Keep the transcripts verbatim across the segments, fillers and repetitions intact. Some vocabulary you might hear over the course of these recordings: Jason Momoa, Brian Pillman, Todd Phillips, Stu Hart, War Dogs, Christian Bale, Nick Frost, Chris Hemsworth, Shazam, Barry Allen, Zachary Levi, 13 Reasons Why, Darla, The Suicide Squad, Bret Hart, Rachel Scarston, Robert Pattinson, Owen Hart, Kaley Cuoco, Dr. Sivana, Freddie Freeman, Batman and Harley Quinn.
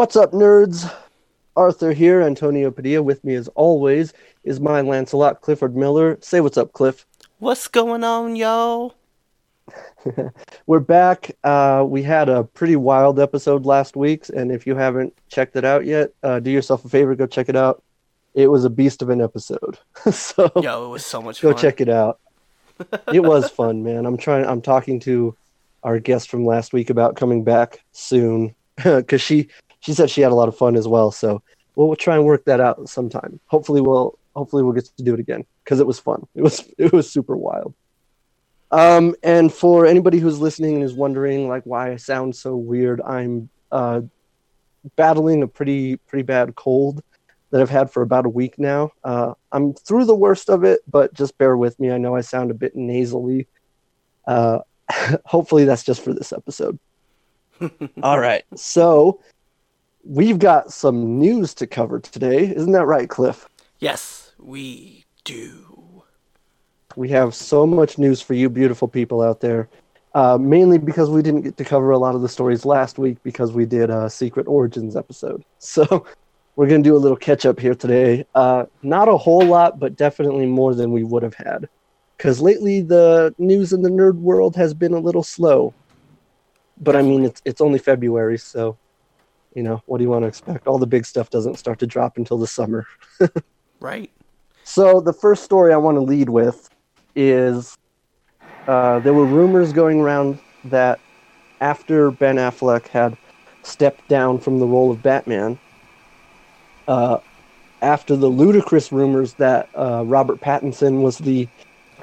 What's up, nerds? Arthur here, Antonio Padilla. With me, as always, is my Lancelot, Clifford Miller. Say what's up, Cliff. What's going on, y'all? We're back. Uh, we had a pretty wild episode last week, and if you haven't checked it out yet, uh, do yourself a favor, go check it out. It was a beast of an episode. so Yo, it was so much go fun. Go check it out. It was fun, man. I'm trying. I'm talking to our guest from last week about coming back soon, because she, she said she had a lot of fun as well. So we'll, we'll try and work that out sometime. Hopefully we'll hopefully we'll get to do it again, because it was fun. It was it was super wild. Um, and for anybody who's listening and is wondering like why I sound so weird, I'm uh, battling a pretty pretty bad cold that I've had for about a week now. Uh, I'm through the worst of it, but just bear with me. I know I sound a bit nasally. Uh, hopefully that's just for this episode. All right, so we've got some news to cover today. Isn't that right, Cliff? Yes, we do. We have so much news for you beautiful people out there, uh, mainly because we didn't get to cover a lot of the stories last week because we did a Secret Origins episode. So we're going to do a little catch-up here today. Uh, not a whole lot, but definitely more than we would have had, because lately the news in the nerd world has been a little slow. But, I mean, it's it's only February, so, you know, what do you want to expect? All the big stuff doesn't start to drop until the summer. Right. So the first story I want to lead with is uh, there were rumors going around that after Ben Affleck had stepped down from the role of Batman, uh, after the ludicrous rumors that uh, Robert Pattinson was the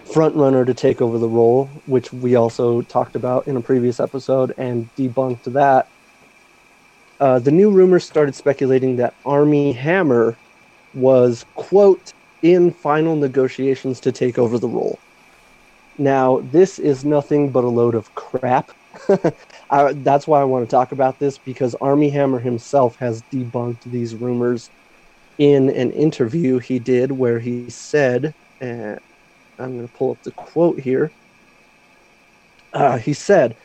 frontrunner to take over the role, which we also talked about in a previous episode and debunked that, uh, the new rumors started speculating that Armie Hammer was, quote, in final negotiations to take over the role. Now, this is nothing but a load of crap. I, that's why I want to talk about this, because Armie Hammer himself has debunked these rumors in an interview he did where he said... Uh, I'm going to pull up the quote here. Uh, he said,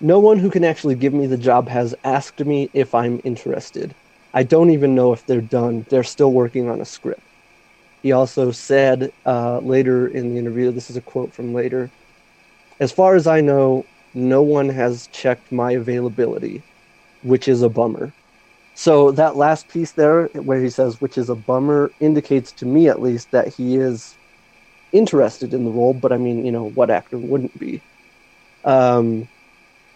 "No one who can actually give me the job has asked me if I'm interested. I don't even know if they're done. They're still working on a script." He also said uh, later in the interview, this is a quote from later, "As far as I know, no one has checked my availability, which is a bummer." So that last piece there where he says, "which is a bummer," indicates to me at least that he is interested in the role, but I mean, you know, what actor wouldn't be? Um,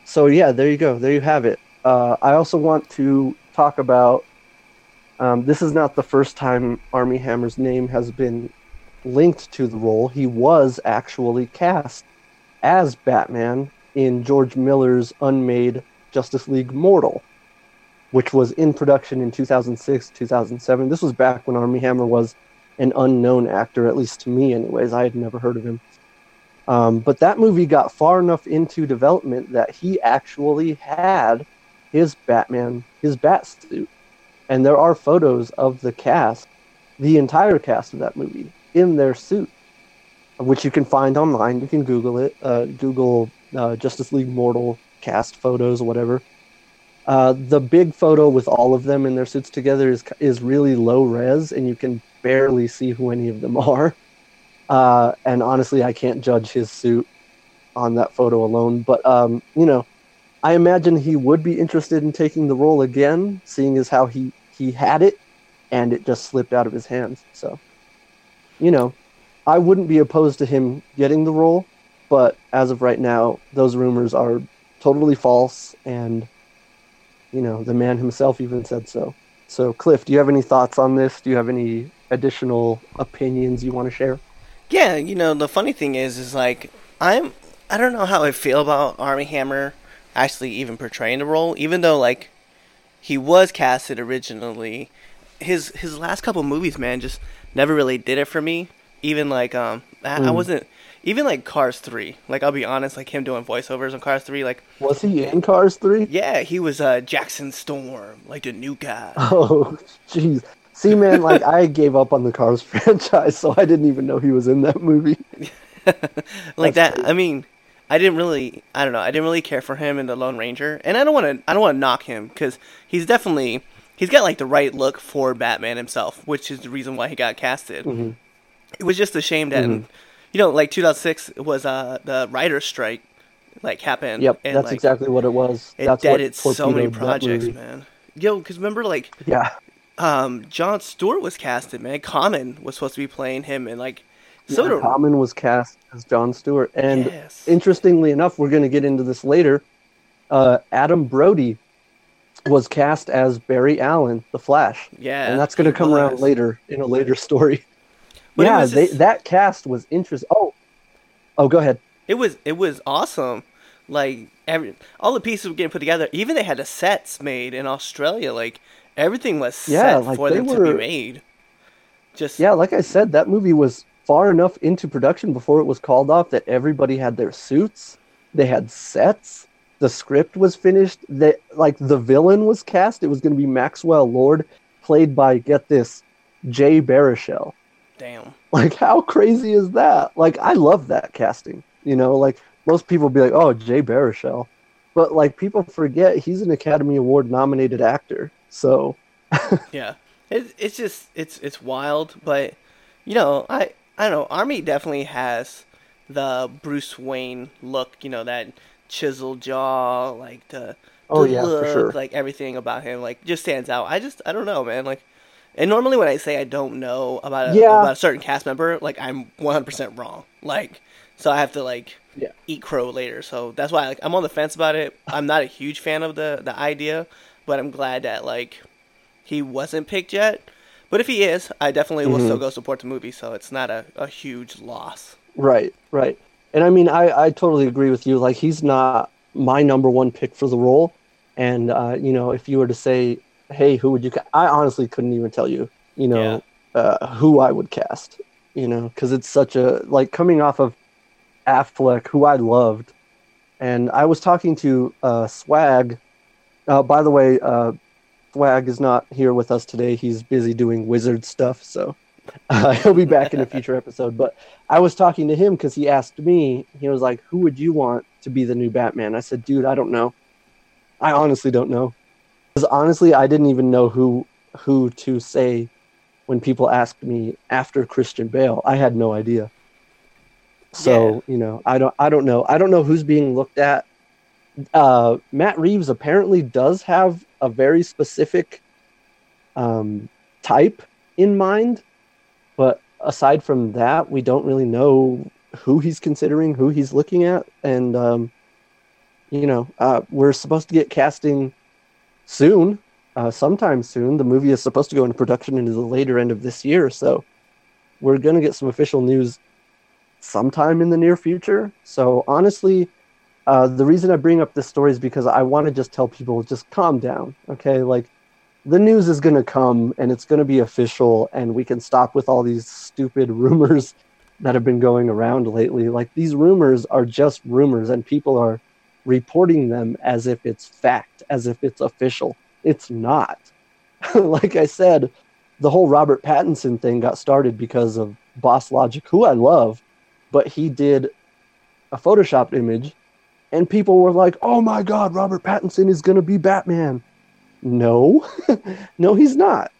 so yeah, there you go. There you have it. Uh, I also want to talk about, um, this is not the first time Armie Hammer's name has been linked to the role. He was actually cast as Batman in George Miller's unmade Justice League Mortal, which was in production in two thousand six, two thousand seven. This was back when Armie Hammer was an unknown actor, at least to me anyways. I had never heard of him. Um, but that movie got far enough into development that he actually had his Batman, his bat suit. And there are photos of the cast, the entire cast of that movie, in their suit, which you can find online. You can Google it. Uh, Google uh, Justice League Mortal cast photos or whatever. Uh, the big photo with all of them in their suits together is is really low res, and you can barely see who any of them are. Uh, and honestly, I can't judge his suit on that photo alone. But, um, you know, I imagine he would be interested in taking the role again, seeing as how he, he had it, and it just slipped out of his hands. So, you know, I wouldn't be opposed to him getting the role, but as of right now, those rumors are totally false, and... you know, the man himself even said so. So, Cliff, do you have any thoughts on this? Do you have any additional opinions you want to share? Yeah, you know, the funny thing is, is like, I'm, I don't know how I feel about Armie Hammer actually even portraying the role, even though, like, he was casted originally. His his last couple movies, man, just never really did it for me. Even, like, um, I, mm. I wasn't... Even, like, Cars three. Like, I'll be honest, like, him doing voiceovers on Cars three, like... Was he in Cars three? Yeah, he was uh, Jackson Storm, like, the new guy. Oh, jeez. See, man, like, I gave up on the Cars franchise, so I didn't even know he was in that movie. Like, that's that, crazy. I mean, I didn't really, I don't know, I didn't really care for him in The Lone Ranger, and I don't want to, I don't want to knock him, because he's definitely, he's got, like, the right look for Batman himself, which is the reason why he got casted. Mm-hmm. It was just a shame that, mm-hmm. you know, like, two thousand six was uh, the writer's strike, like, happened. Yep, and, that's like, exactly what it was. It that's deaded so many projects, man. Yo, because remember, like, yeah. um, Jon Stewart was casted, man. Common was supposed to be playing him, and, like, so yeah, Common was cast as Jon Stewart. And yes. interestingly enough, we're going to get into this later, uh, Adam Brody was cast as Barry Allen, The Flash. Yeah. And that's going to come was. around later in a later story. But yeah, they, just... that cast was interesting. Oh, oh, go ahead. It was it was awesome. Like, every all the pieces were getting put together. Even they had the sets made in Australia. Like, everything was yeah, set like for them were... to be made. Just Yeah, like I said, that movie was far enough into production before it was called off that everybody had their suits. They had sets. The script was finished. They, like, the villain was cast. It was going to be Maxwell Lord, played by, get this, Jay Baruchel. Damn. Like, how crazy is that? Like, I love that casting. You know, like, most people be like, oh, Jay Baruchel. But, like, people forget he's an Academy Award-nominated actor. So... yeah. It, it's just... It's it's wild, but, you know, I... I don't know, Army definitely has the Bruce Wayne look, you know, that chiseled jaw, like the, the oh, yeah, look, for sure. like everything about him, like, just stands out. I just, I don't know, man, like, and normally when I say I don't know about a, yeah. about a certain cast member, like, I'm one hundred percent wrong, like, so I have to, like, yeah. eat crow later, so that's why, like, I'm on the fence about it. I'm not a huge fan of the, the idea, but I'm glad that, like, he wasn't picked yet. But if he is, I definitely will mm-hmm. still go support the movie, so it's not a, a huge loss. Right, right. And I mean, I, I totally agree with you. Like, he's not my number one pick for the role. And, uh, you know, if you were to say, hey, who would you cast? I honestly couldn't even tell you, you know, yeah. uh, who I would cast, you know, because it's such a, like, coming off of Affleck, who I loved. And I was talking to uh, Swag, uh, by the way, uh, Swag is not here with us today. He's busy doing wizard stuff, so uh, he'll be back in a future episode. But I was talking to him because he asked me, he was like, who would you want to be the new Batman? I said, dude, I don't know. I honestly don't know. Because honestly, I didn't even know who who to say when people asked me after Christian Bale. I had no idea. So, yeah. you know, I don't I don't know. I don't know who's being looked at. Uh, Matt Reeves apparently does have a very specific um, type in mind, but aside from that, we don't really know who he's considering, who he's looking at, and um, you know, uh, we're supposed to get casting soon, uh, sometime soon. The movie is supposed to go into production into the later end of this year, so we're going to get some official news sometime in the near future. So honestly... Uh, the reason I bring up this story is because I want to just tell people, just calm down, okay? Like, the news is going to come, and it's going to be official, and we can stop with all these stupid rumors that have been going around lately. Like, these rumors are just rumors, and people are reporting them as if it's fact, as if it's official. It's not. Like I said, the whole Robert Pattinson thing got started because of Boss Logic, who I love, but he did a Photoshop image. And people were like, oh my God, Robert Pattinson is going to be Batman. No, no, he's not.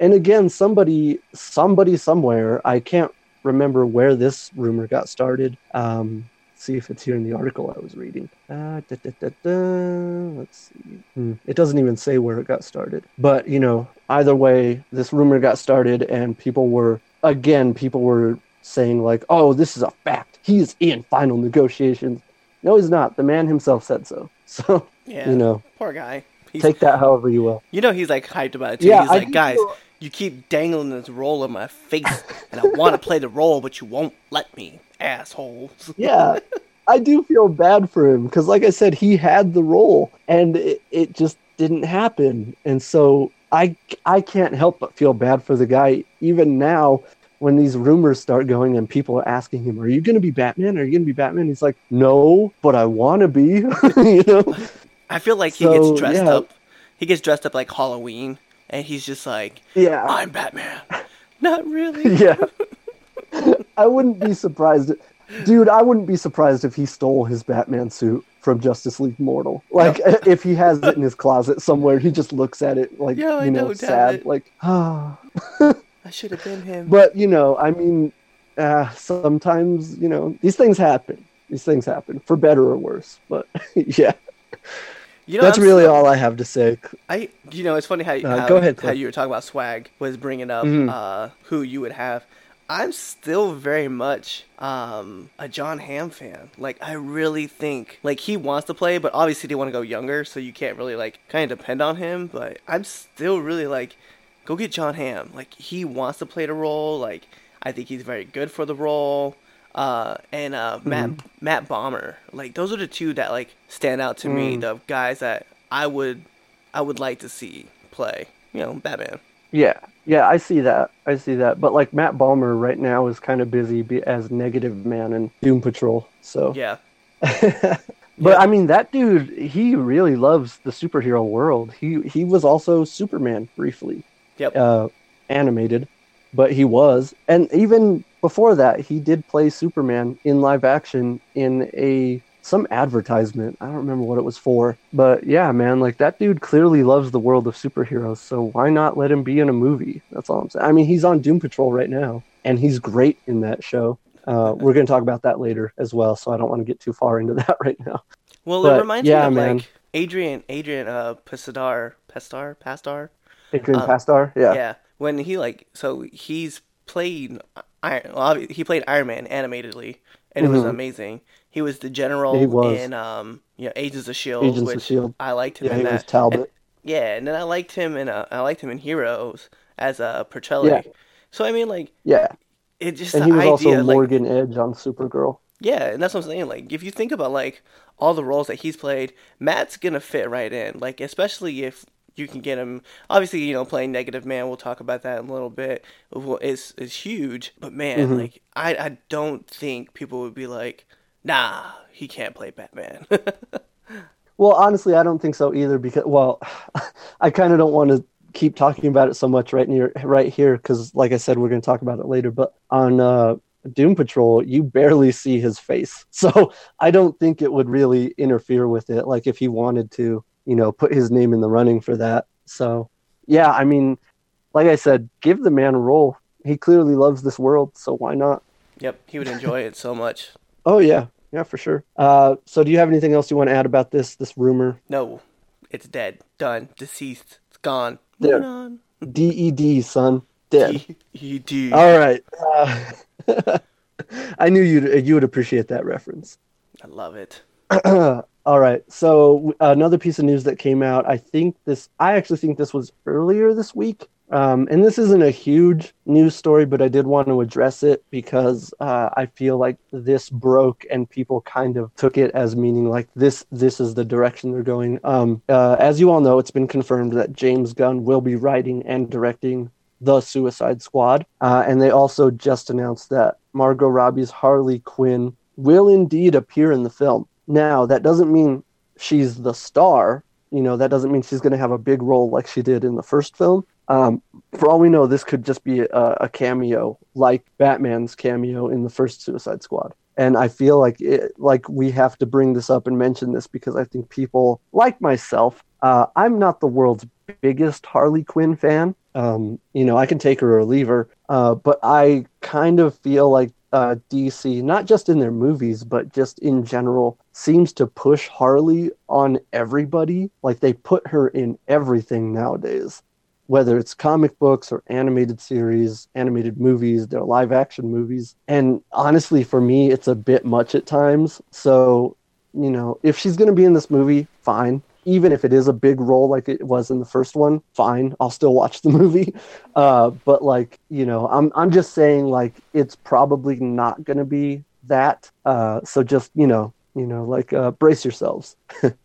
And again, somebody, somebody somewhere, I can't remember where this rumor got started. Um, see if it's here in the article I was reading. Uh, da, da, da, da. Let's see. Hmm. It doesn't even say where it got started. But, you know, either way, this rumor got started and people were, again, people were saying like, oh, this is a fact. He is in final negotiations. No, he's not. The man himself said so. So, yeah, you know. Poor guy. He's, take that however you will. You know he's, like, hyped about it, too. Yeah, he's I like, guys, know. You keep dangling this role in my face, and I want to play the role, but you won't let me, assholes. Yeah, I do feel bad for him, because, like I said, he had the role, and it, it just didn't happen. And so I, I can't help but feel bad for the guy, even now, when these rumors start going and people are asking him, are you going to be Batman? Are you going to be Batman? He's like, no, but I want to be, you know? I feel like so, he gets dressed yeah. up. He gets dressed up like Halloween, and he's just like, yeah. I'm Batman. Not really. Yeah. I wouldn't be surprised. Dude, I wouldn't be surprised if he stole his Batman suit from Justice League Mortal. Like, yeah. If he has it in his closet somewhere, he just looks at it like, yeah, you know, know sad. It. Like, ah. Oh. I should have been him. But, you know, I mean, uh, sometimes, you know, these things happen. These things happen, for better or worse. But, yeah. You know, that's I'm, really all I have to say. I, you know, it's funny how, uh, how, go ahead, how you were talking about swag was bringing up mm-hmm. uh, who you would have. I'm still very much um, a John Hamm fan. Like, I really think, like, he wants to play, but obviously they want to go younger, so you can't really, like, kind of depend on him. But I'm still really, like, go get John Hamm. Like, he wants to play the role. Like, I think he's very good for the role. Uh, and uh, mm-hmm. Matt Matt Bomber. Like, those are the two that, like, stand out to mm. me, the guys that I would I would like to see play, you know, Batman. Yeah. Yeah, I see that. I see that. But, like, Matt Bomber right now is kind of busy be- as Negative Man in Doom Patrol. So yeah. But, yeah. I mean, that dude, he really loves the superhero world. He he was also Superman briefly. Yep. Uh, animated. But he was. And even before that, he did play Superman in live action in a some advertisement. I don't remember what it was for. But yeah, man, like, that dude clearly loves the world of superheroes. So why not let him be in a movie? That's all I'm saying. I mean, he's on Doom Patrol right now, and he's great in that show. Uh, we're going to talk about that later as well, so I don't want to get too far into that right now. Well, but, it reminds yeah, me of, man. like, Adrian, Adrian uh, Pastar, Pastar, Pastar? Adrian um, Pastar, yeah. Yeah. When he, like, so he's played, Iron, well, he played Iron Man animatedly, and it mm-hmm. was amazing. He was the general he was. in um, you know, Agents of S H I E L D, Agents which of Shield. I liked him yeah, in he that. Was Talbot. And, yeah, and then I liked him in uh, I liked him in Heroes as a uh, Porcelli. Yeah. So I mean, like, yeah, it just and the he was idea, also Morgan like, Edge on Supergirl. Yeah, and that's what I'm saying. Like, if you think about, like, all the roles that he's played, Matt's gonna fit right in. Like, especially if you can get him, obviously, you know, playing Negative Man. We'll talk about that in a little bit. It's, it's huge. But, man, mm-hmm. like, I, I don't think people would be like, nah, he can't play Batman. Well, honestly, I don't think so either because, well, I kind of don't want to keep talking about it so much right near, right here because, like I said, we're going to talk about it later. But on uh, Doom Patrol, you barely see his face. So I don't think it would really interfere with it, like, if he wanted to, you know, put his name in the running for that. So, yeah, I mean, like I said, give the man a role. He clearly loves this world, so why not? Yep, he would enjoy it so much. Oh, yeah. Yeah, for sure. Uh, so do you have anything else you want to add about this, this rumor? No, it's dead. Done. Deceased. It's gone. Moving on. D E D, son. Dead. D E D. All right. Uh, I knew you'd, you would appreciate that reference. I love it. All right, so another piece of news that came out, I think this, I actually think this was earlier this week, um, and this isn't a huge news story, but I did want to address it because uh, I feel like this broke and people kind of took it as meaning like this, this is the direction they're going. Um, uh, as you all know, it's been confirmed that James Gunn will be writing and directing The Suicide Squad, uh, and they also just announced that Margot Robbie's Harley Quinn will indeed appear in the film. Now, that doesn't mean she's the star. You know, that doesn't mean she's going to have a big role like she did in the first film. Um, for all we know, this could just be a, a cameo, like Batman's cameo in the first Suicide Squad. And I feel like it, like we have to bring this up and mention this because I think people, like myself, uh, I'm not the world's biggest Harley Quinn fan. Um, you know, I can take her or leave her. Uh, but I kind of feel like Uh, D C, not just in their movies, but just in general, seems to push Harley on everybody. Like, they put her in everything nowadays, whether it's comic books or animated series, animated movies, their live action movies. And honestly, for me, it's a bit much at times. So, you know, if she's going to be in this movie, fine. Even if it is a big role like it was in the first one, fine. I'll still watch the movie. Uh, but, like, you know, I'm I'm just saying, like, it's probably not going to be that. Uh, so just, you know, you know, like, uh, brace yourselves.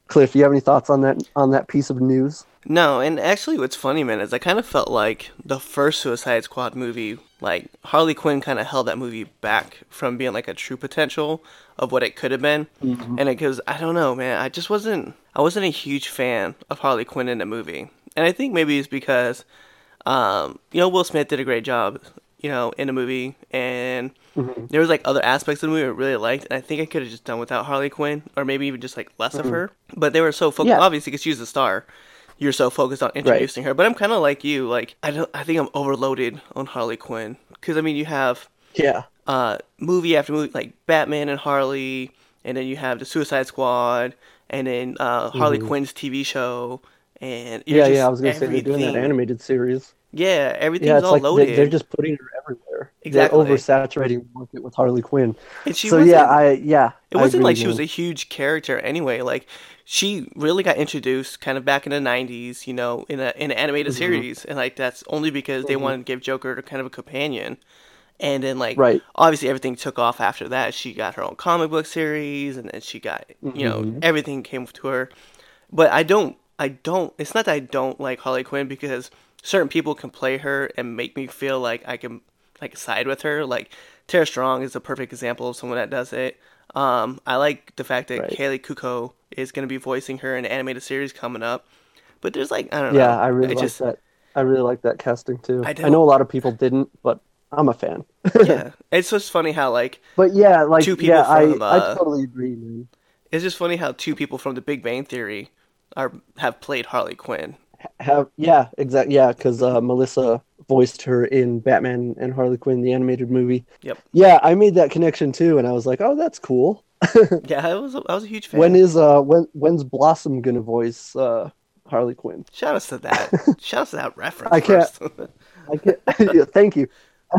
Cliff, you have any thoughts on that on that piece of news? No, and actually what's funny, man, is I kind of felt like the first Suicide Squad movie, like, Harley Quinn kind of held that movie back from being, like, a true potential of what it could have been. Mm-hmm. And it goes, I don't know, man, I just wasn't, I wasn't a huge fan of Harley Quinn in the movie. And I think maybe it's because, um, you know, Will Smith did a great job you know, in a movie. And mm-hmm. there was, like, other aspects of the movie I really liked. And I think I could have just done without Harley Quinn, or maybe even just, like, less mm-hmm. of her. But they were so focused, yeah. obviously, because she's the star. You're so focused on introducing right. her. But I'm kind of like you. Like, I don't. I think I'm overloaded on Harley Quinn. Because, I mean, you have yeah uh, movie after movie, like, Batman and Harley. And then you have The Suicide Squad. And then uh, Harley mm-hmm. Quinn's T V show. And yeah, yeah, I was going to say, they're doing that animated series. Yeah, everything's yeah, it's all like loaded. They, they're just putting her everywhere. Exactly. They're oversaturating the market with Harley Quinn. And she so, yeah, I, yeah. It wasn't like she was a huge character anyway. Like, she really got introduced kind of back in the nineties, you know, in, a, in an animated mm-hmm. series. And, like, that's only because mm-hmm. they wanted to give Joker kind of a companion. And then, like, right. obviously everything took off after that. She got her own comic book series, and then she got, mm-hmm. you know, everything came to her. But I don't. I don't, it's not that I don't like Harley Quinn, because certain people can play her and make me feel like I can, like, side with her. Like, Tara Strong is a perfect example of someone that does it. Um, I like the fact that right. Kaley Cuoco is going to be voicing her in an animated series coming up. But there's, like, I don't yeah, know. Yeah, I really like that. I really like that casting, too. I, I know a lot of people didn't, but I'm a fan. yeah. It's just funny how, like, but yeah, like two people yeah, from... I, uh, I totally agree, man. It's just funny how two people from The Big Bang Theory... Are, have played Harley Quinn. Have yeah, exactly yeah, because uh, Melissa voiced her in Batman and Harley Quinn, the animated movie. Yep. Yeah, I made that connection too, and I was like, oh, that's cool. yeah, I was I was a huge fan. When is uh when when's Blossom gonna voice uh, Harley Quinn? Shout out to that. Shout out to that reference. I can't. First. I can't. yeah, thank you.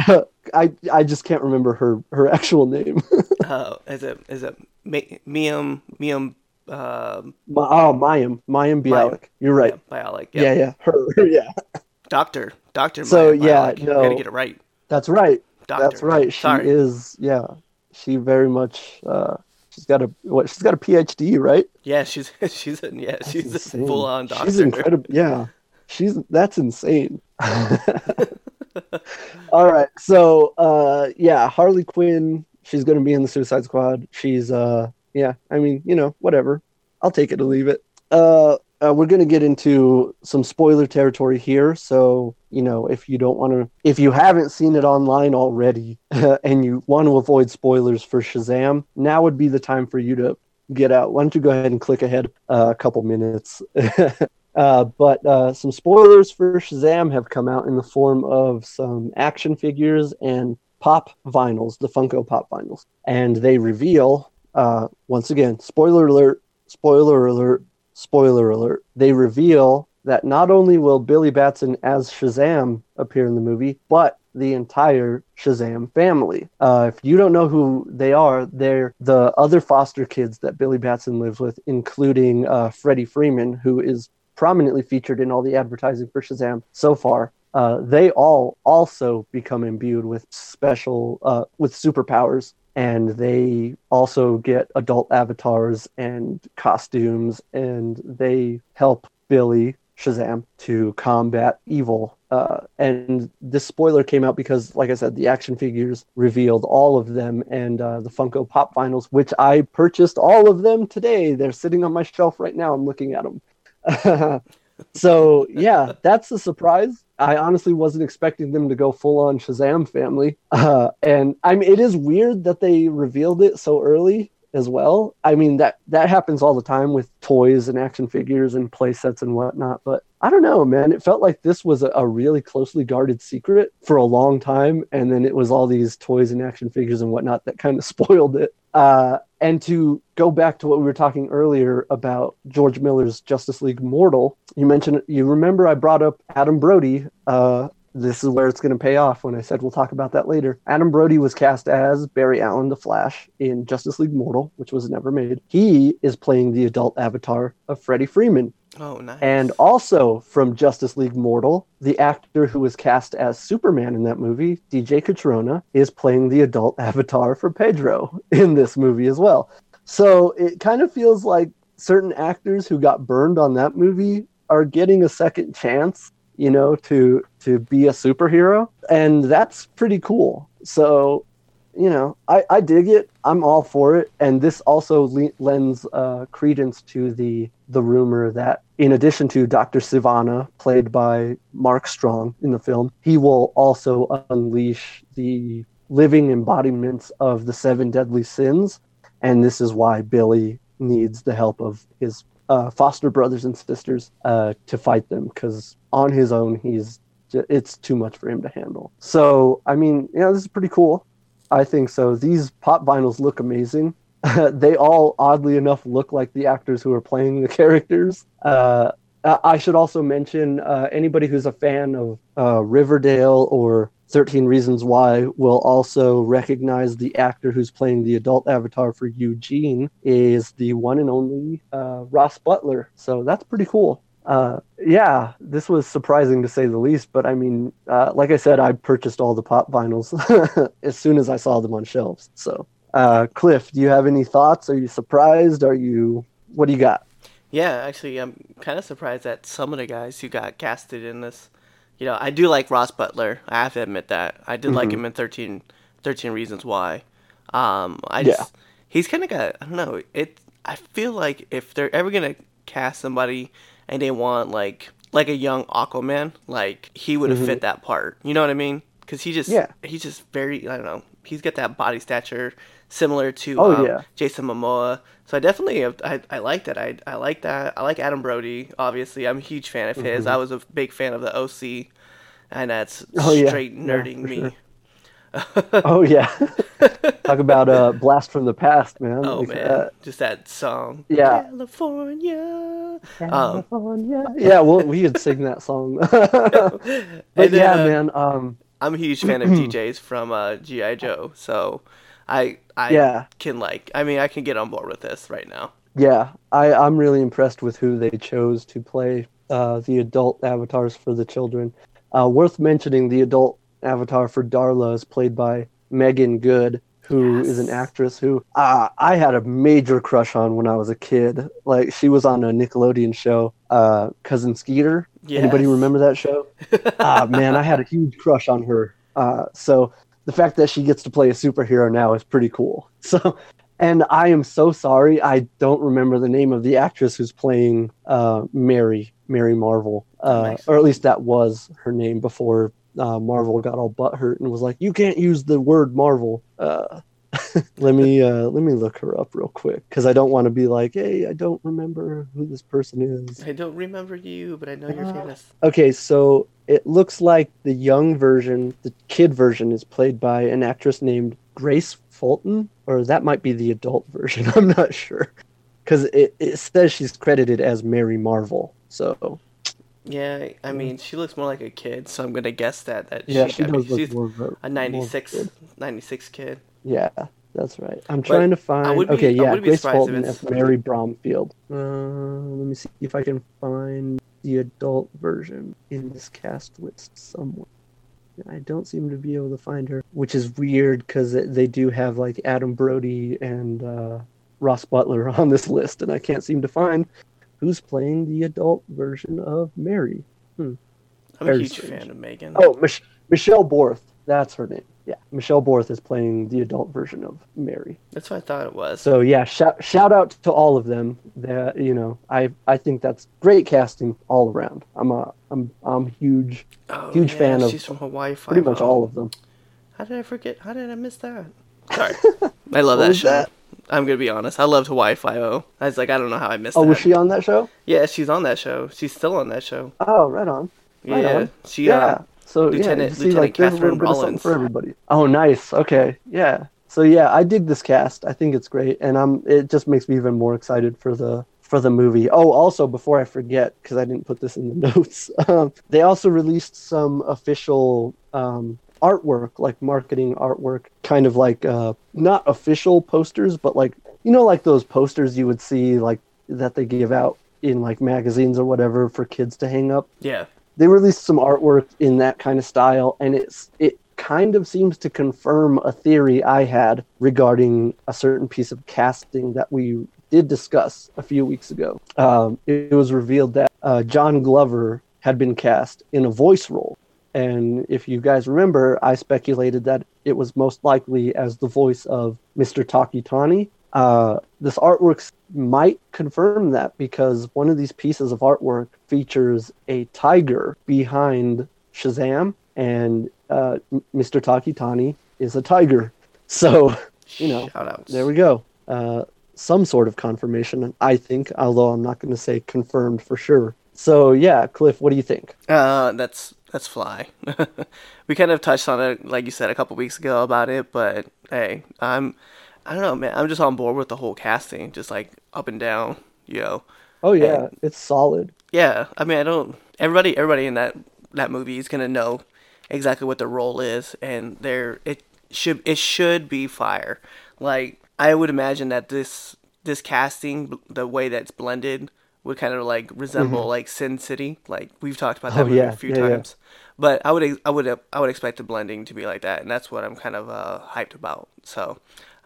Uh, I I just can't remember her, her actual name. Oh, uh, is it is it Miam Miam? Um, Ma- oh, Mayim, Mayim Bialik. You're right. Yeah, Bialik. Yeah, yeah, yeah. her. Yeah. Doctor, Doctor. So Mayim yeah, Bialik. No. You gotta get it right. That's right. Doctor. That's right. She Sorry. is. Yeah, she very much. Uh, she's got a what? She's got a P H D, right? Yeah, she's she's a, yeah that's she's insane. a full on doctor. She's incredible. Yeah, she's that's insane. All right, so uh, yeah, Harley Quinn. She's gonna be in the Suicide Squad. She's uh. Yeah, I mean, you know, whatever. I'll take it or leave it. Uh, uh, we're going to get into some spoiler territory here. So, you know, if you don't want to, if you haven't seen it online already uh, and you want to avoid spoilers for Shazam, now would be the time for you to get out. Why don't you go ahead and click ahead uh, a couple minutes? uh, but uh, some spoilers for Shazam have come out in the form of some action figures and pop vinyls, the Funko Pop vinyls. And they reveal... Uh, once again, spoiler alert, spoiler alert, spoiler alert. They reveal that not only will Billy Batson as Shazam appear in the movie, but the entire Shazam family. Uh, if you don't know who they are, they're the other foster kids that Billy Batson lives with, including uh, Freddie Freeman, who is prominently featured in all the advertising for Shazam so far. Uh, they all also become imbued with special, uh, with superpowers. And they also get adult avatars and costumes, and they help Billy, Shazam, to combat evil. Uh, and this spoiler came out because, like I said, the action figures revealed all of them, and uh, the Funko Pop vinyls, which I purchased all of them today. They're sitting on my shelf right now. I'm looking at them. So, yeah, that's a surprise. I honestly wasn't expecting them to go full-on Shazam family. Uh, and I mean, it is weird that they revealed it so early as well. I mean, that, that happens all the time with toys and action figures and play sets and whatnot. But I don't know, man. It felt like this was a, a really closely guarded secret for a long time. And then it was all these toys and action figures and whatnot that kind of spoiled it. Uh, and to go back to what we were talking earlier about George Miller's Justice League Mortal, you mentioned, you remember I brought up Adam Brody. Uh, this is where it's going to pay off when I said we'll talk about that later. Adam Brody was cast as Barry Allen, the Flash, in Justice League Mortal, which was never made. He is playing the adult avatar of Freddie Freeman. Oh, nice. And also from Justice League Mortal, the actor who was cast as Superman in that movie, D J Catrona, is playing the adult avatar for Pedro in this movie as well. So it kind of feels like certain actors who got burned on that movie are getting a second chance, you know, to to be a superhero. And that's pretty cool. So you know, I, I dig it. I'm all for it. And this also le- lends uh, credence to the the rumor that in addition to Doctor Sivana, played by Mark Strong in the film, he will also unleash the living embodiments of the seven deadly sins. And this is why Billy needs the help of his uh, foster brothers and sisters uh, to fight them, because on his own, he's it's too much for him to handle. So, I mean, you know, this is pretty cool. I think so. These pop vinyls look amazing. They all, oddly enough, look like the actors who are playing the characters. Uh, I should also mention uh, anybody who's a fan of uh, Riverdale or thirteen Reasons Why will also recognize the actor who's playing the adult avatar for Eugene is the one and only uh, Ross Butler. So that's pretty cool. Uh, yeah, this was surprising to say the least, but I mean, uh, like I said, I purchased all the pop vinyls as soon as I saw them on shelves. So, uh, Cliff, do you have any thoughts? Are you surprised? Are you, what do you got? Yeah, actually, I'm kind of surprised at some of the guys who got casted in this. You know, I do like Ross Butler. I have to admit that. I did mm-hmm. like him in thirteen, thirteen Reasons Why. Um, I just, yeah. he's kind of got, I don't know, it, I feel like if they're ever going to cast somebody and they want, like, like a young Aquaman, like, he would have mm-hmm. fit that part. You know what I mean? Because he just, yeah. he's just very, I don't know, he's got that body stature similar to oh, um, yeah. Jason Momoa. So I definitely, I, I like that. I I like that. I like Adam Brody, obviously. I'm a huge fan of mm-hmm. his. I was a big fan of the O C, and that's oh, straight yeah. nerding yeah, me. Sure. oh, yeah. Talk about a uh, blast from the past, man. Oh, like, man. Uh, Just that song. Yeah. California. California. Um, yeah, well, we could sing that song. but and, yeah, uh, man. Um, I'm a huge fan of D Js from uh, G I. Joe, so I I yeah. can like, I mean, I can get on board with this right now. Yeah, I, I'm really impressed with who they chose to play uh, the adult avatars for the children. Uh, worth mentioning, the adult avatar for Darla is played by Megan Good, who yes. is an actress who uh, I had a major crush on when I was a kid. Like, she was on a Nickelodeon show, uh, Cousin Skeeter. Yes. Anybody remember that show? Ah, uh, man, I had a huge crush on her. Uh, so the fact that she gets to play a superhero now is pretty cool. So, and I am so sorry, I don't remember the name of the actress who's playing uh, Mary, Mary Marvel, uh, nice. or at least that was her name before Uh, Marvel got all butthurt and was like, "You can't use the word Marvel." Uh, let me uh, let me look her up real quick, because I don't want to be like, "Hey, I don't remember who this person is." I don't remember you, but I know you're uh, famous. Okay, so it looks like the young version, the kid version, is played by an actress named Grace Fulton, or that might be the adult version. I'm not sure, because it, it says she's credited as Mary Marvel. So. Yeah, I mean, she looks more like a kid, so I'm going to guess that. that yeah, she, she does I mean, look more a ninety-six kid. Yeah, that's right. I'm but trying to find... Be, okay, yeah, Grace Fulton as Mary Bromfield. Uh, let me see if I can find the adult version in this cast list somewhere. I don't seem to be able to find her, which is weird, because they do have, like, Adam Brody and uh, Ross Butler on this list, and I can't seem to find... who's playing the adult version of Mary. Hmm. I'm Very a huge strange. fan of Megan. Oh, Mich- Michelle Borth. That's her name. Yeah, Michelle Borth is playing the adult version of Mary. That's what I thought it was. So, yeah, shout, shout out to all of them. That, you know, I I think that's great casting all around. I'm a I'm I'm huge oh, huge yeah, fan she's of she's from Hawaii Five-O. Pretty much all of them. How did I forget? How did I miss that? Sorry. I love that show. That? I'm going to be honest. I loved Hawaii Five-O. I was like, I don't know how I missed oh, that. Oh, was she on that show? Yeah, she's on that show. She's still on that show. Oh, right on. Right yeah. On. She, yeah. Uh, so, Lieutenant, yeah, see, Lieutenant like, Catherine Rollins. For everybody. Oh, nice. Okay. Yeah. So, yeah, I dig this cast. I think it's great. And I'm, it just makes me even more excited for the for the movie. Oh, also, before I forget, because I didn't put this in the notes, um, they also released some official... Um, artwork, like marketing artwork, kind of like uh not official posters, but like, you know, like those posters you would see like that they give out in like magazines or whatever for kids to hang up. Yeah, they released some artwork in that kind of style, and it's it kind of seems to confirm a theory I had regarding a certain piece of casting that we did discuss a few weeks ago. Um it, it was revealed that uh John Glover had been cast in a voice role. And if you guys remember, I speculated that it was most likely as the voice of Mister Takitani. Uh, this artwork might confirm that, because one of these pieces of artwork features a tiger behind Shazam, and uh, Mister Takitani is a tiger. So, you know, shoutouts. There we go. Uh, some sort of confirmation, I think, although I'm not going to say confirmed for sure. So, yeah, Cliff, what do you think? Uh, that's that's fly. We kind of touched on it, like you said, a couple weeks ago about it, but hey, I'm... I don't know, man. I'm just on board with the whole casting, just like up and down, you know. Oh yeah, and it's solid. Yeah, I mean, I don't. Everybody, everybody in that, that movie is gonna know exactly what their role is, and there it should it should be fire. Like I would imagine that this this casting, the way that's blended, would kind of like resemble mm-hmm. like Sin City. Like we've talked about that oh, movie yeah, a few yeah, times, yeah. But I would I would I would expect the blending to be like that, and that's what I'm kind of uh, hyped about. So.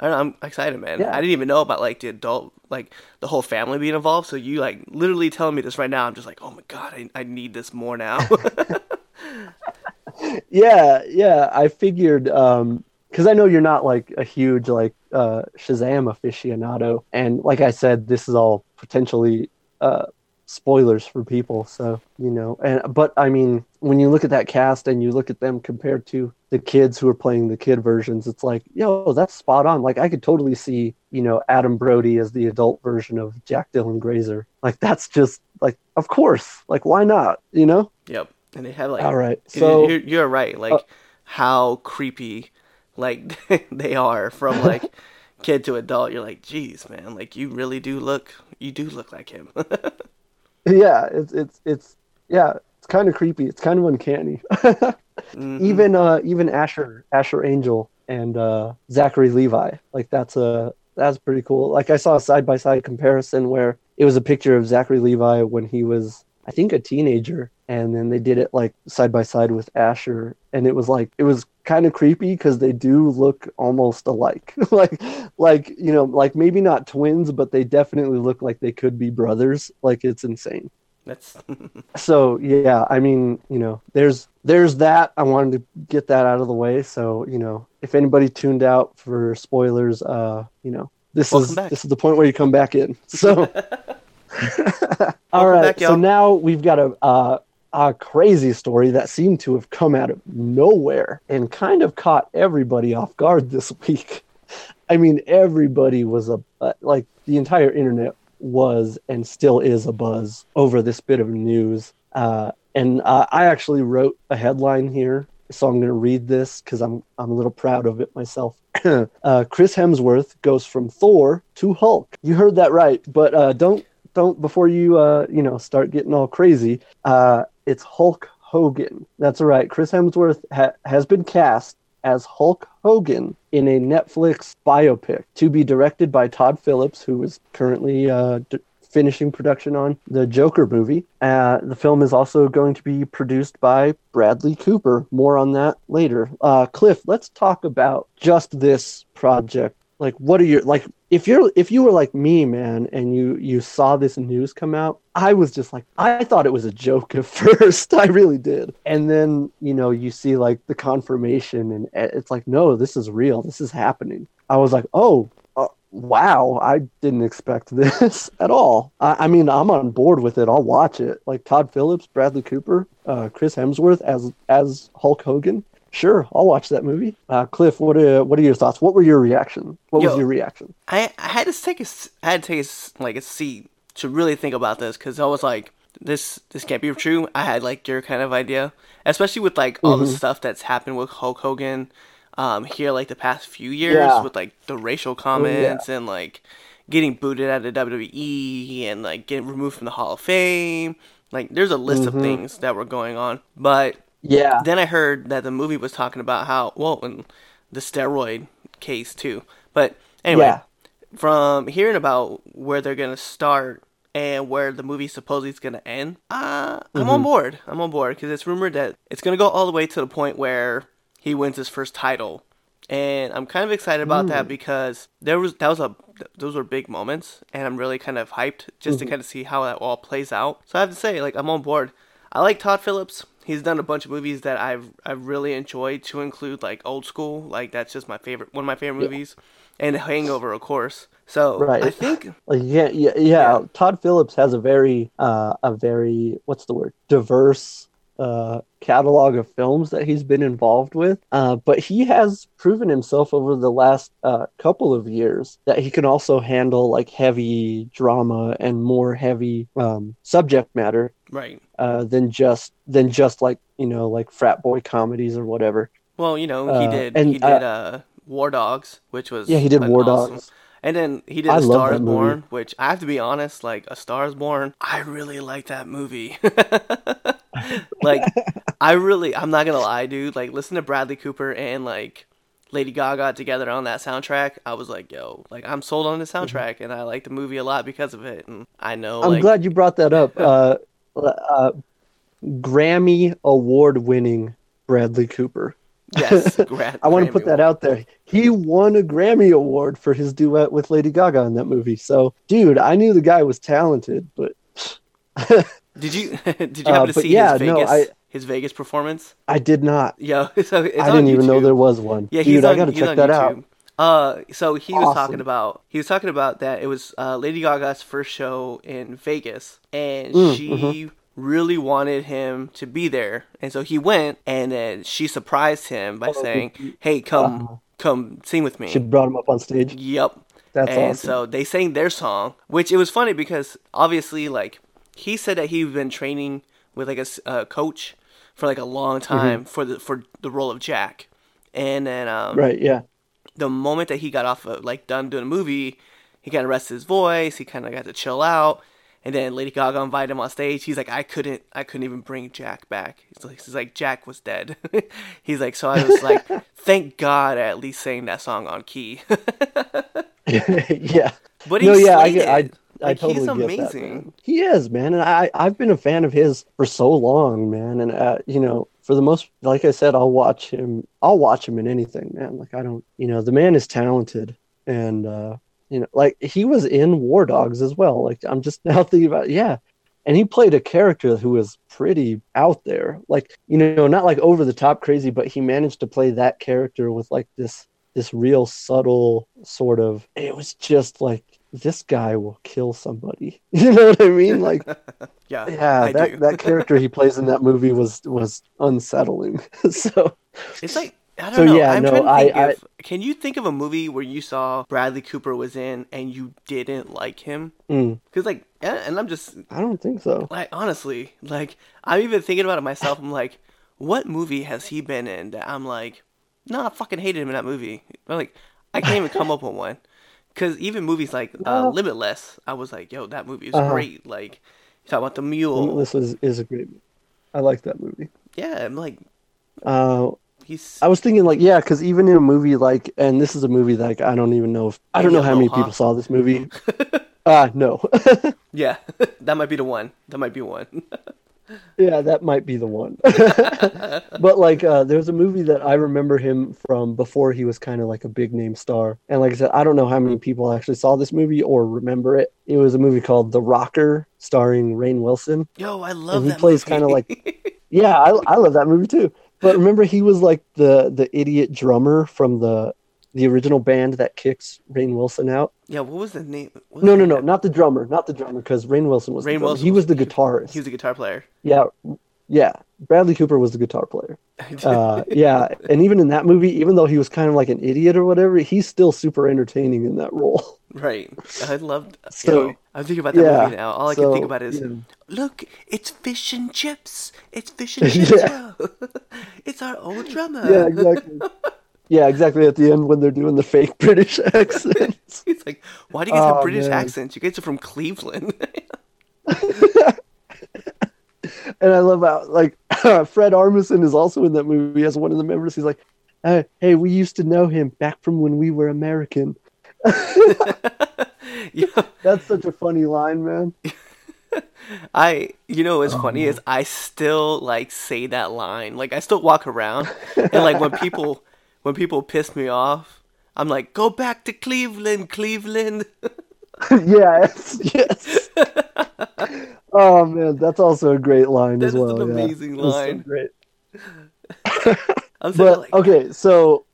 I don't know, I'm excited, man. Yeah. I didn't even know about, like, the adult, like, the whole family being involved. So you, like, literally telling me this right now, I'm just like, oh, my God, I, I need this more now. yeah, yeah. I figured, because um, I know you're not, like, a huge, like, uh, Shazam aficionado. And like I said, this is all potentially uh, spoilers for people. So, you know. and But, I mean, when you look at that cast and you look at them compared to the kids who are playing the kid versions, it's like, yo, that's spot on. Like, I could totally see, you know, Adam Brody as the adult version of Jack Dylan Grazer. Like, that's just, like, of course. Like, why not, you know? Yep. And they have, like... All right, so... You're, you're right, like, uh, how creepy, like, they are from, like, kid to adult. You're like, geez, man, like, you really do look... You do look like him. yeah, it's... it's it's Yeah, it's kind of creepy. It's kind of uncanny. Mm-hmm. Even uh, even Asher Asher Angel and uh, Zachary Levi, like that's a that's pretty cool. Like I saw a side by side comparison where it was a picture of Zachary Levi when he was, I think, a teenager, and then they did it like side by side with Asher, and it was like it was kind of creepy because they do look almost alike, like like you know, like maybe not twins, but they definitely look like they could be brothers. Like it's insane. That's so yeah, I mean, you know, there's there's that. I wanted to get that out of the way. So, you know, if anybody tuned out for spoilers, uh, you know, this Welcome is back. This is the point where you come back in. So all right. Back, so now we've got a uh a crazy story that seemed to have come out of nowhere and kind of caught everybody off guard this week. I mean, everybody was a uh, like the entire internet was and still is abuzz over this bit of news. Uh, and uh, I actually wrote a headline here, so I'm going to read this because I'm, I'm a little proud of it myself. uh, Chris Hemsworth goes from Thor to Hulk. You heard that right, but uh, don't, don't before you, uh, you know, start getting all crazy. Uh, it's Hulk Hogan. That's right. Chris Hemsworth ha- has been cast as Hulk Hogan in a Netflix biopic to be directed by Todd Phillips, who is currently uh, d- finishing production on the Joker movie. Uh, the film is also going to be produced by Bradley Cooper. More on that later. Uh, Cliff, let's talk about just this project. Like, what are your, like, if you're, if you were like me, man, and you, you saw this news come out, I was just like, I thought it was a joke at first. I really did. And then, you know, you see like the confirmation and it's like, no, this is real. This is happening. I was like, oh, uh, wow. I didn't expect this at all. I, I mean, I'm on board with it. I'll watch it. Like Todd Phillips, Bradley Cooper, uh, Chris Hemsworth as, as Hulk Hogan. Sure, I'll watch that movie. Uh, Cliff, what are what are your thoughts? What were your reaction? What Yo, was your reaction? I, I had to take a, I had to take a, like a seat to really think about this because I was like, this this can't be true. I had like your kind of idea, especially with like all mm-hmm. the stuff that's happened with Hulk Hogan um, here like the past few years yeah. with like the racial comments Ooh, yeah. and like getting booted out of W W E and like getting removed from the Hall of Fame. Like there's a list mm-hmm. of things that were going on, but. Yeah. Then I heard that the movie was talking about how, well, and the steroid case too. But anyway, yeah. from hearing about where they're going to start and where the movie supposedly is going to end, uh, mm-hmm. I'm on board. I'm on board because it's rumored that it's going to go all the way to the point where he wins his first title. And I'm kind of excited about mm. that because there was that was a those were big moments. And I'm really kind of hyped just mm-hmm. to kind of see how that all plays out. So I have to say, like, I'm on board. I like Todd Phillips. he's done a bunch of movies that I've I've really enjoyed, to include like Old School, like that's just my favorite, one of my favorite yeah. movies, and Hangover, of course. So right. I think like, yeah, yeah, yeah, yeah. Todd Phillips has a very uh, a very what's the word diverse uh, catalog of films that he's been involved with, uh, but he has proven himself over the last uh, couple of years that he can also handle like heavy drama and more heavy um, subject matter. Right. Uh, than just than just like, you know, like frat boy comedies or whatever. Well, you know, he did uh, and, he did uh, uh, War Dogs, which was yeah he did War awesome. Dogs, and then he did I A Star is Born, which I have to be honest, like A Star is Born, I really like that movie. Like I really, I'm not gonna lie, dude. Like listen to Bradley Cooper and like Lady Gaga together on that soundtrack, I was like, yo, like I'm sold on the soundtrack, mm-hmm. and I like the movie a lot because of it. And I know I'm like, glad you brought that up. Uh, Uh, Grammy award-winning Bradley Cooper. Yes, Gra- I want to put that out there. He won a Grammy award for his duet with Lady Gaga in that movie. So, dude, I knew the guy was talented, but did you did you happen uh, to see yeah, his Vegas no, I, his Vegas performance? I did not. Yeah, so it's I didn't even YouTube. know there was one. Yeah, dude, he's on, I got to check that YouTube. out. Uh, so he awesome. was talking about, he was talking about that it was, uh, Lady Gaga's first show in Vegas, and mm, she mm-hmm. really wanted him to be there. And so he went, and then she surprised him by oh, saying, hey, come, uh-huh. come sing with me. She brought him up on stage. Yep. That's and awesome. And so they sang their song, which it was funny because obviously like he said that he'd been training with like a uh, coach for like a long time mm-hmm. for the, for the role of Jack. And then, um, right. Yeah. the moment that he got off of, like, done doing a movie, he kind of rested his voice, he kind of got to chill out, and then Lady Gaga invited him on stage. He's like, I couldn't, I couldn't even bring Jack back. He's like, he's like Jack was dead. He's like, so I was like, thank God I at least sang that song on key. Yeah. But he no, yeah, I, I, I, like, totally he's amazing. That, he is, man, and I, I've been a fan of his for so long, man, and, uh, you know, for the most, like I said, I'll watch him. I'll watch him in anything, man. Like I don't, you know, the man is talented, and uh, you know, like he was in War Dogs as well. Like I'm just now thinking about, yeah, and he played a character who was pretty out there. Like you know, not like over the top crazy, but he managed to play that character with like this this real subtle sort of. It was just like this guy will kill somebody. You know what I mean? Like. Yeah, yeah, that, that character he plays in that movie was was unsettling. So it's like I don't so, know. Yeah, I'm no, trying to think I, of, I, can you think of a movie where you saw Bradley Cooper was in and you didn't like him? Because mm. like, and I'm just I don't think so. Like honestly, like I'm even thinking about it myself. I'm like, what movie has he been in that I'm like, no, I fucking hated him in that movie. I'm like, I can't even come up with one. Because even movies like uh, well, Limitless, I was like, yo, that movie is uh-huh. great. Like. Talk about the mule. Limitless is, is a great movie. I like that movie. Yeah, I'm like, uh, he's. I was thinking like, yeah, because even in a movie like, and this is a movie that like, I don't even know if I don't know how many people saw this movie. uh no. Yeah, that might be the one. That might be one. Yeah, that might be the one. But like, uh, there's a movie that I remember him from before he was kind of like a big name star. And like I said, I don't know how many people actually saw this movie or remember it. It was a movie called The Rocker, starring Rainn Wilson. Yo, I love. And he that plays kind of like, yeah, I, I love that movie too. But remember, he was like the the idiot drummer from the the original band that kicks Rainn Wilson out. Yeah, what was the name? Was no, no, no, not the drummer, not the drummer, because Rainn Wilson was. Rainn the Wilson, he was the guitarist. He was the guitar player. Yeah, yeah. Bradley Cooper was the guitar player. Uh, yeah, and even in that movie, even though he was kind of like an idiot or whatever, he's still super entertaining in that role. Right. I loved. So you know, I'm thinking about that yeah, movie now. All I so, can think about is, yeah. look, it's fish and chips. It's fish and chips. Yeah. It's our old drummer. Yeah, exactly. Yeah, exactly. At the end, when they're doing the fake British accents, he's like, "Why do you guys have oh, British man. accents? You guys are from Cleveland." And I love how, like, Fred Armisen is also in that movie as one of the members. He's like, uh, "Hey, we used to know him back from when we were American." Yeah. That's such a funny line, man. I, you know, what's oh, funny man. is I still like say that line. Like, I still walk around and like when people. When people piss me off, I'm like, go back to Cleveland, Cleveland. Yes, yes. Oh man, that's also a great line that as well. That's an amazing yeah. line. That's so great. I'm so but, like... okay, so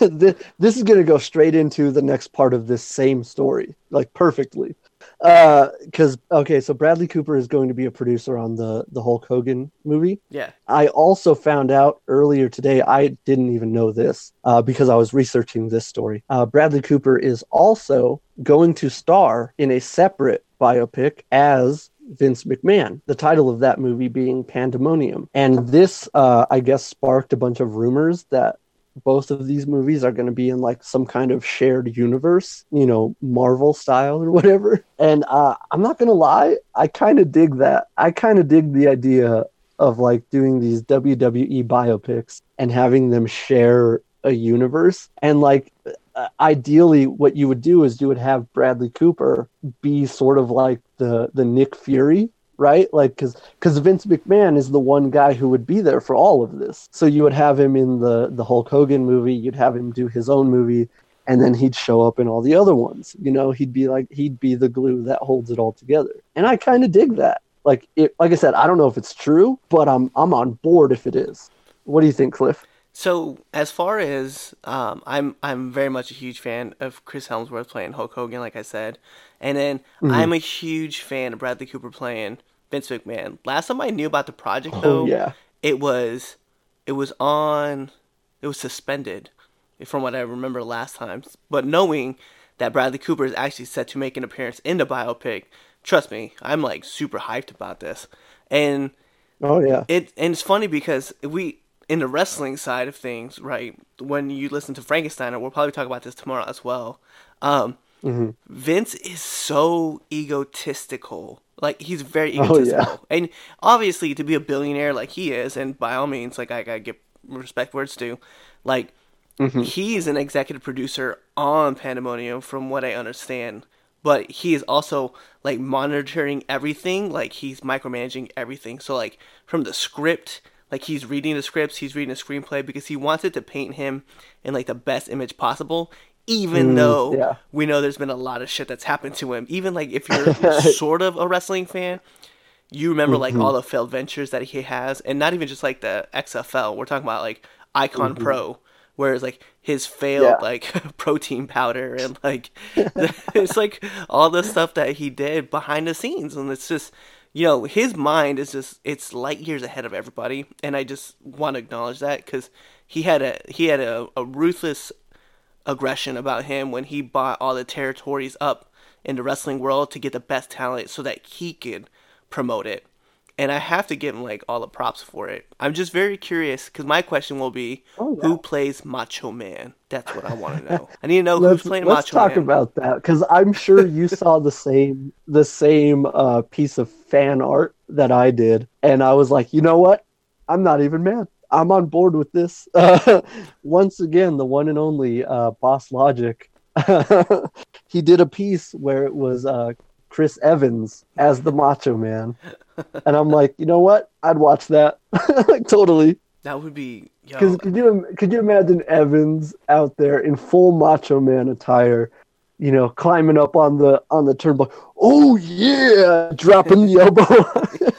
this, this is going to go straight into the next part of this same story, like perfectly. Because, uh, okay, so Bradley Cooper is going to be a producer on the, the Hulk Hogan movie. Yeah. I also found out earlier today, I didn't even know this uh, because I was researching this story. Uh, Bradley Cooper is also going to star in a separate biopic as Vince McMahon, the title of that movie being Pandemonium. And this, uh, I guess, sparked a bunch of rumors that both of these movies are going to be in like some kind of shared universe, you know, Marvel style or whatever. And uh, I'm not going to lie, I kind of dig that. I kind of dig the idea of like doing these W W E biopics and having them share a universe. And like, uh, ideally, what you would do is you would have Bradley Cooper be sort of like the the Nick Fury, right? Like, because because Vince McMahon is the one guy who would be there for all of this. So you would have him in the, the Hulk Hogan movie, you'd have him do his own movie, and then he'd show up in all the other ones. You know, he'd be like, he'd be the glue that holds it all together. And I kind of dig that. Like, it, like I said, I don't know if it's true, but I'm I'm on board if it is. What do you think, Cliff? So as far as um, I'm, I'm very much a huge fan of Chris Hemsworth playing Hulk Hogan, like I said, and then mm-hmm. I'm a huge fan of Bradley Cooper playing Vince McMahon. Last time I knew about the project, though, oh, yeah. it was it was on it was suspended, from what I remember last time. But knowing that Bradley Cooper is actually set to make an appearance in the biopic, trust me, I'm like super hyped about this. And oh yeah, it and it's funny because we. In the wrestling side of things, right, when you listen to Frankenstein, and we'll probably talk about this tomorrow as well, um, mm-hmm. Vince is so egotistical. Like, he's very egotistical. Oh, yeah. And obviously, to be a billionaire like he is, and by all means, like, I gotta give respect where it's due, like, mm-hmm. he's an executive producer on Pandemonium, from what I understand. But he is also, like, monitoring everything. Like, he's micromanaging everything. So, like, from the script... Like, he's reading the scripts, he's reading the screenplay, because he wants it to paint him in, like, the best image possible, even mm, though yeah. we know there's been a lot of shit that's happened to him. Even, like, if you're sort of a wrestling fan, you remember, mm-hmm. like, all the failed ventures that he has, and not even just, like, the X F L. We're talking about, like, Icon mm-hmm. Pro, where it's, like, his failed, yeah. like, protein powder and, like, it's, like, all the stuff that he did behind the scenes, and it's just... You know, his mind is just, it's light years ahead of everybody, and I just want to acknowledge that, because he had a he had a, a ruthless aggression about him when he bought all the territories up in the wrestling world to get the best talent so that he could promote it. And I have to give him, like, all the props for it. I'm just very curious, because my question will be, oh, yeah. who plays Macho Man? That's what I want to know. I need to know who's playing Macho Man. Let's talk about that, because I'm sure you saw the same the same uh, piece of fan art that I did. And I was like, you know what? I'm not even mad. I'm on board with this. Uh, once again, the one and only uh, Boss Logic, he did a piece where it was... Uh, Chris Evans as the Macho Man, and I'm like, you know what? I'd watch that, like totally. That would be. Because could you could you imagine Evans out there in full Macho Man attire, you know, climbing up on the on the turnbuckle? Oh yeah, dropping the elbow.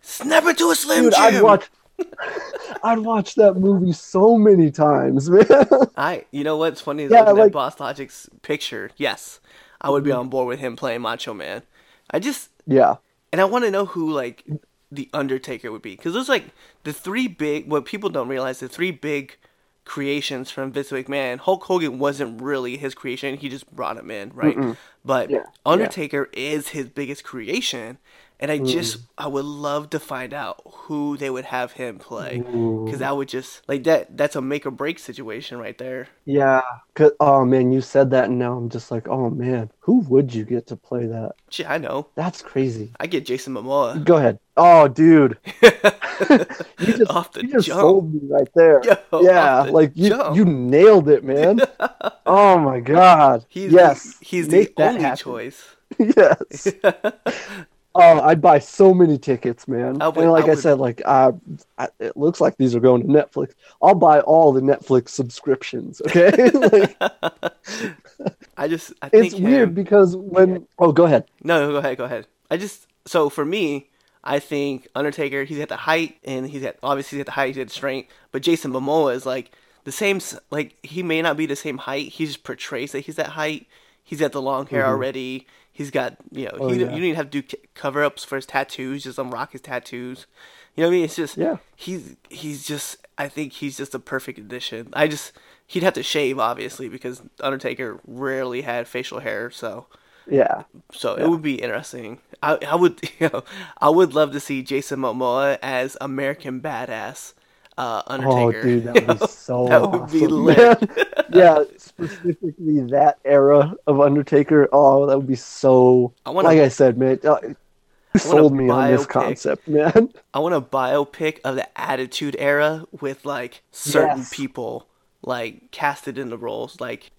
Snap it to a Slim Dude, Jim. I'd watch. I'd watch that movie so many times, man. I, you know what's funny is yeah, looking like, at Boss Logic's picture. Yes. I would be on board with him playing Macho Man. I just... Yeah. And I want to know who, like, The Undertaker would be. Because there's, like, the three big... What people don't realize, the three big creations from Vince McMahon, Hulk Hogan wasn't really his creation. He just brought him in, right? Mm-mm. But yeah. Undertaker yeah. is his biggest creation. And I just... Mm. I would love to find out who they would have him play. Because that would just... Like, that. that's a make-or-break situation right there. Yeah. Cause, oh, man, you said that, and now I'm just like, oh, man, who would you get to play that? Gee, I know. That's crazy. I get Jason Momoa. Go ahead. Oh, dude. you just, off the you just jump. Sold me right there. Yo, yeah, like, you jump. you nailed it, man. Oh, my God. He's yes. The, he's Make the only happen. Choice. Yes. Oh, I'd buy so many tickets, man. I would, and like I, would, I said, like uh, I, it looks like these are going to Netflix. I'll buy all the Netflix subscriptions. Okay. like, I just I think it's him, weird because when yeah. oh go ahead no, no go ahead go ahead I just So for me, I think Undertaker, he's at the height, and he's at, obviously he's at the height, he's at the strength, but Jason Momoa is like the same, like he may not be the same height, he just portrays that he's that height, he's got the long hair mm-hmm. already, he's got, you know, oh, he, yeah. you don't even have to do cover-ups for his tattoos, just unrock his tattoos, you know what I mean, it's just, yeah. he's, he's just, I think he's just a perfect addition. I just, he'd have to shave, obviously, because Undertaker rarely had facial hair, so... Yeah. So yeah. it would be interesting. I I would you know I would love to see Jason Momoa as American Badass uh, Undertaker. Oh, dude, that would be so that awesome, would be lit. Yeah, specifically that era of Undertaker. Oh, that would be so. I wanna, like I said, man, uh, you sold me on this concept, man. I want a biopic of the Attitude Era with like certain yes. people like casted in the roles. Like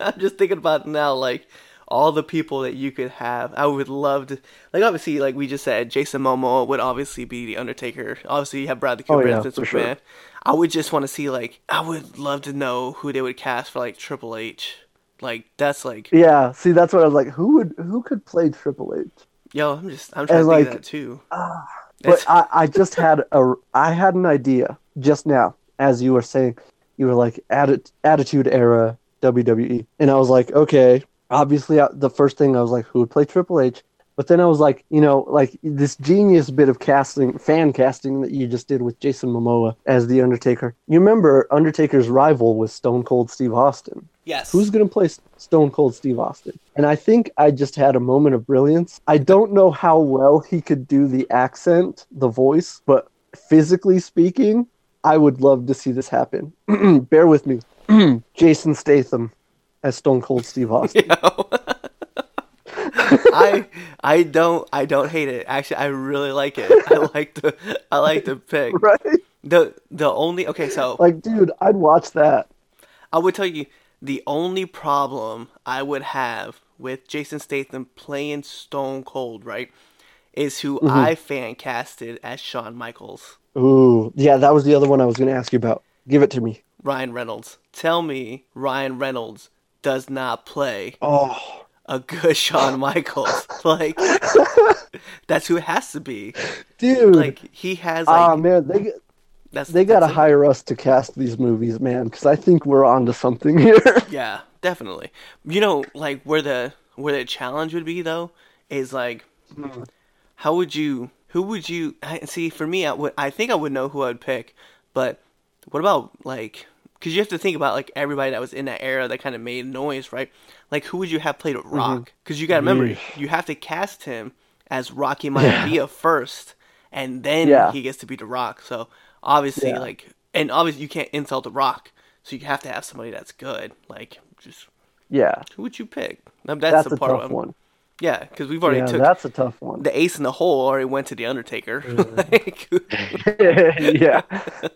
I'm just thinking about it now, like. All the people that you could have, I would love to. Like obviously, like we just said, Jason Momoa would obviously be the Undertaker. Obviously, you have Bradley Cooper. Oh yeah, for sure. I would just want to see like I would love to know who they would cast for like Triple H. Like that's like yeah. See, that's what I was like. Who would who could play Triple H? Yo, I'm just I'm trying and to like, think of that too. Uh, but I, I just had a I had an idea just now as you were saying you were like Atti- Attitude Era W W E, and I was like okay. Obviously, the first thing I was like, who would play Triple H? But then I was like, you know, like this genius bit of casting, fan casting that you just did with Jason Momoa as The Undertaker. You remember Undertaker's rival was Stone Cold Steve Austin. Yes. Who's going to play Stone Cold Steve Austin? And I think I just had a moment of brilliance. I don't know how well he could do the accent, the voice, but physically speaking, I would love to see this happen. Bear with me. Jason Statham. As Stone Cold Steve Austin. Yo. I I don't I don't hate it. Actually, I really like it. I like the I like the pick. Right. The the only okay so like dude, I'd watch that. I would tell you the only problem I would have with Jason Statham playing Stone Cold, right, is who mm-hmm. I fan casted as Shawn Michaels. Ooh, yeah, that was the other one I was going to ask you about. Give it to me. Ryan Reynolds. Tell me, Ryan Reynolds. Does not play oh. a good Shawn Michaels. Like that's who it has to be, dude. Like he has. Like, ah man, they that's, they gotta that's hire it. Us to cast these movies, man. Because I think we're onto something here. Yeah, definitely. You know, like where the where the challenge would be though is like, mm. how would you? Who would you? See, for me, I would. I think I would know who I would pick. But what about like? Because you have to think about, like, everybody that was in that era that kind of made noise, right? Like, who would you have played Rock? Because mm-hmm. you got to remember, Yeesh. you have to cast him as Rocky Maivia yeah. first, and then yeah. he gets to be The Rock. So, obviously, yeah. like... And, obviously, you can't insult The Rock, so you have to have somebody that's good. Like, just... Yeah. Who would you pick? I mean, that's that's the part a tough I'm, one. Yeah, because we've already yeah, took... that's a tough one. The ace in the hole already went to The Undertaker. Mm. like, yeah.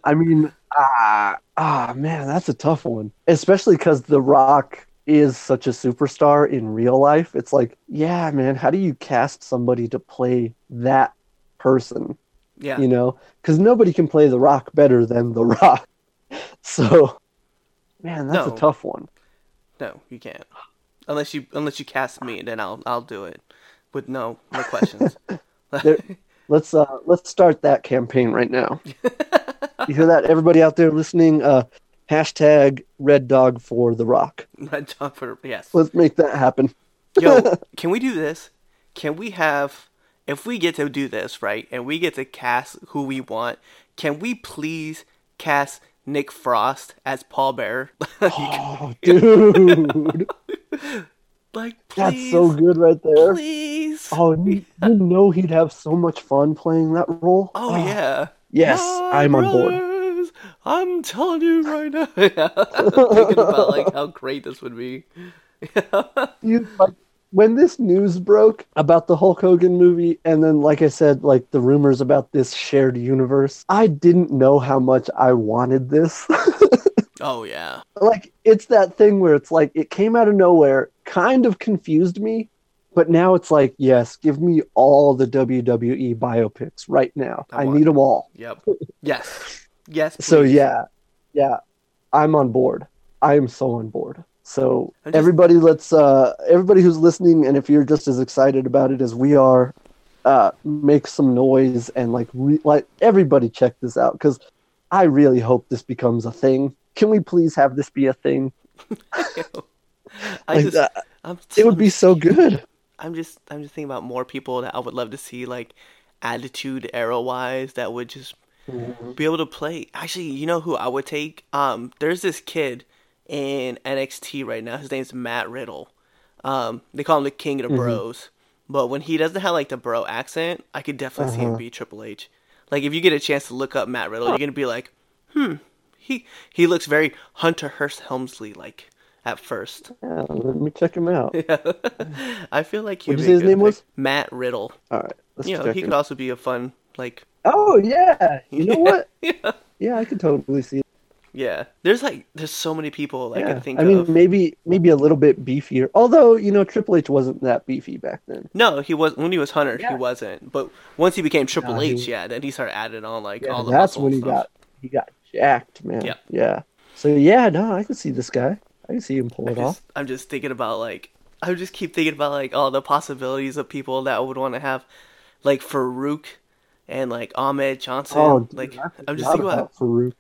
I mean... Ah, ah, man, that's a tough one. Especially because The Rock is such a superstar in real life. It's like, yeah, man, how do you cast somebody to play that person? Yeah. You know? Because nobody can play The Rock better than The Rock. So, man, that's no. a tough one. No, you can't. Unless you unless you cast me, then I'll I'll do it. With no no questions. there, let's uh let's start that campaign right now. You hear that, everybody out there listening? Uh, hashtag Red Dog for The Rock. Red Dog for yes. Let's make that happen. Yo, can we do this? Can we have? If we get to do this right, and we get to cast who we want, can we please cast Nick Frost as Paul Bearer? Oh, dude! Like, please, that's so good right there. Please. Oh, you know he'd have so much fun playing that role. Oh, oh. yeah. Yes, My I'm brothers, on board. I'm telling you right now. Thinking about like how great this would be. Dude, like, when this news broke about the Hulk Hogan movie, and then like I said, like the rumors about this shared universe, I didn't know how much I wanted this. Oh yeah. Like it's that thing where it's like it came out of nowhere, kind of confused me. But now it's like, yes, give me all the W W E biopics right now. I, I need them all. Yep. Yes. Yes. Please. So yeah, yeah, I'm on board. I am so on board. So just... everybody, let's uh, everybody who's listening, and if you're just as excited about it as we are, uh, make some noise and like re- like everybody check this out, because I really hope this becomes a thing. Can we please have this be a thing? I like just, I'm t- it would be so good. I'm just I'm just thinking about more people that I would love to see, like attitude era wise, that would just mm-hmm. be able to play. Actually, you know who I would take? Um, there's this kid in N X T right now. His name's Matt Riddle. Um, they call him the King of the mm-hmm. Bros. But when he doesn't have like the bro accent, I could definitely uh-huh. see him be Triple H. Like if you get a chance to look up Matt Riddle, you're gonna be like, hmm, he he looks very Hunter Hearst Helmsley like at first. Yeah, let me check him out. Yeah. I feel like he would be his name was Matt Riddle. All right, let's you know check he him. Could also be a fun like. Oh yeah, you know what? yeah, yeah, I could totally see. It. Yeah, there's like there's so many people like yeah. I can think of. I mean, of. maybe maybe a little bit beefier. Although you know, Triple H wasn't that beefy back then. No, he was when he was Hunter. Yeah. He wasn't. But once he became Triple nah, H, he, yeah, then he started adding on like yeah, all the. That's when he stuff. got he got jacked, man. Yeah. yeah. So yeah, no, I can see this guy. I can see him pull I it just, off. I'm just thinking about like I just keep thinking about like all the possibilities of people that I would want to have, like Farouk, and like Ahmed Johnson. Oh, dude, like I'm just thinking about, about Farouk.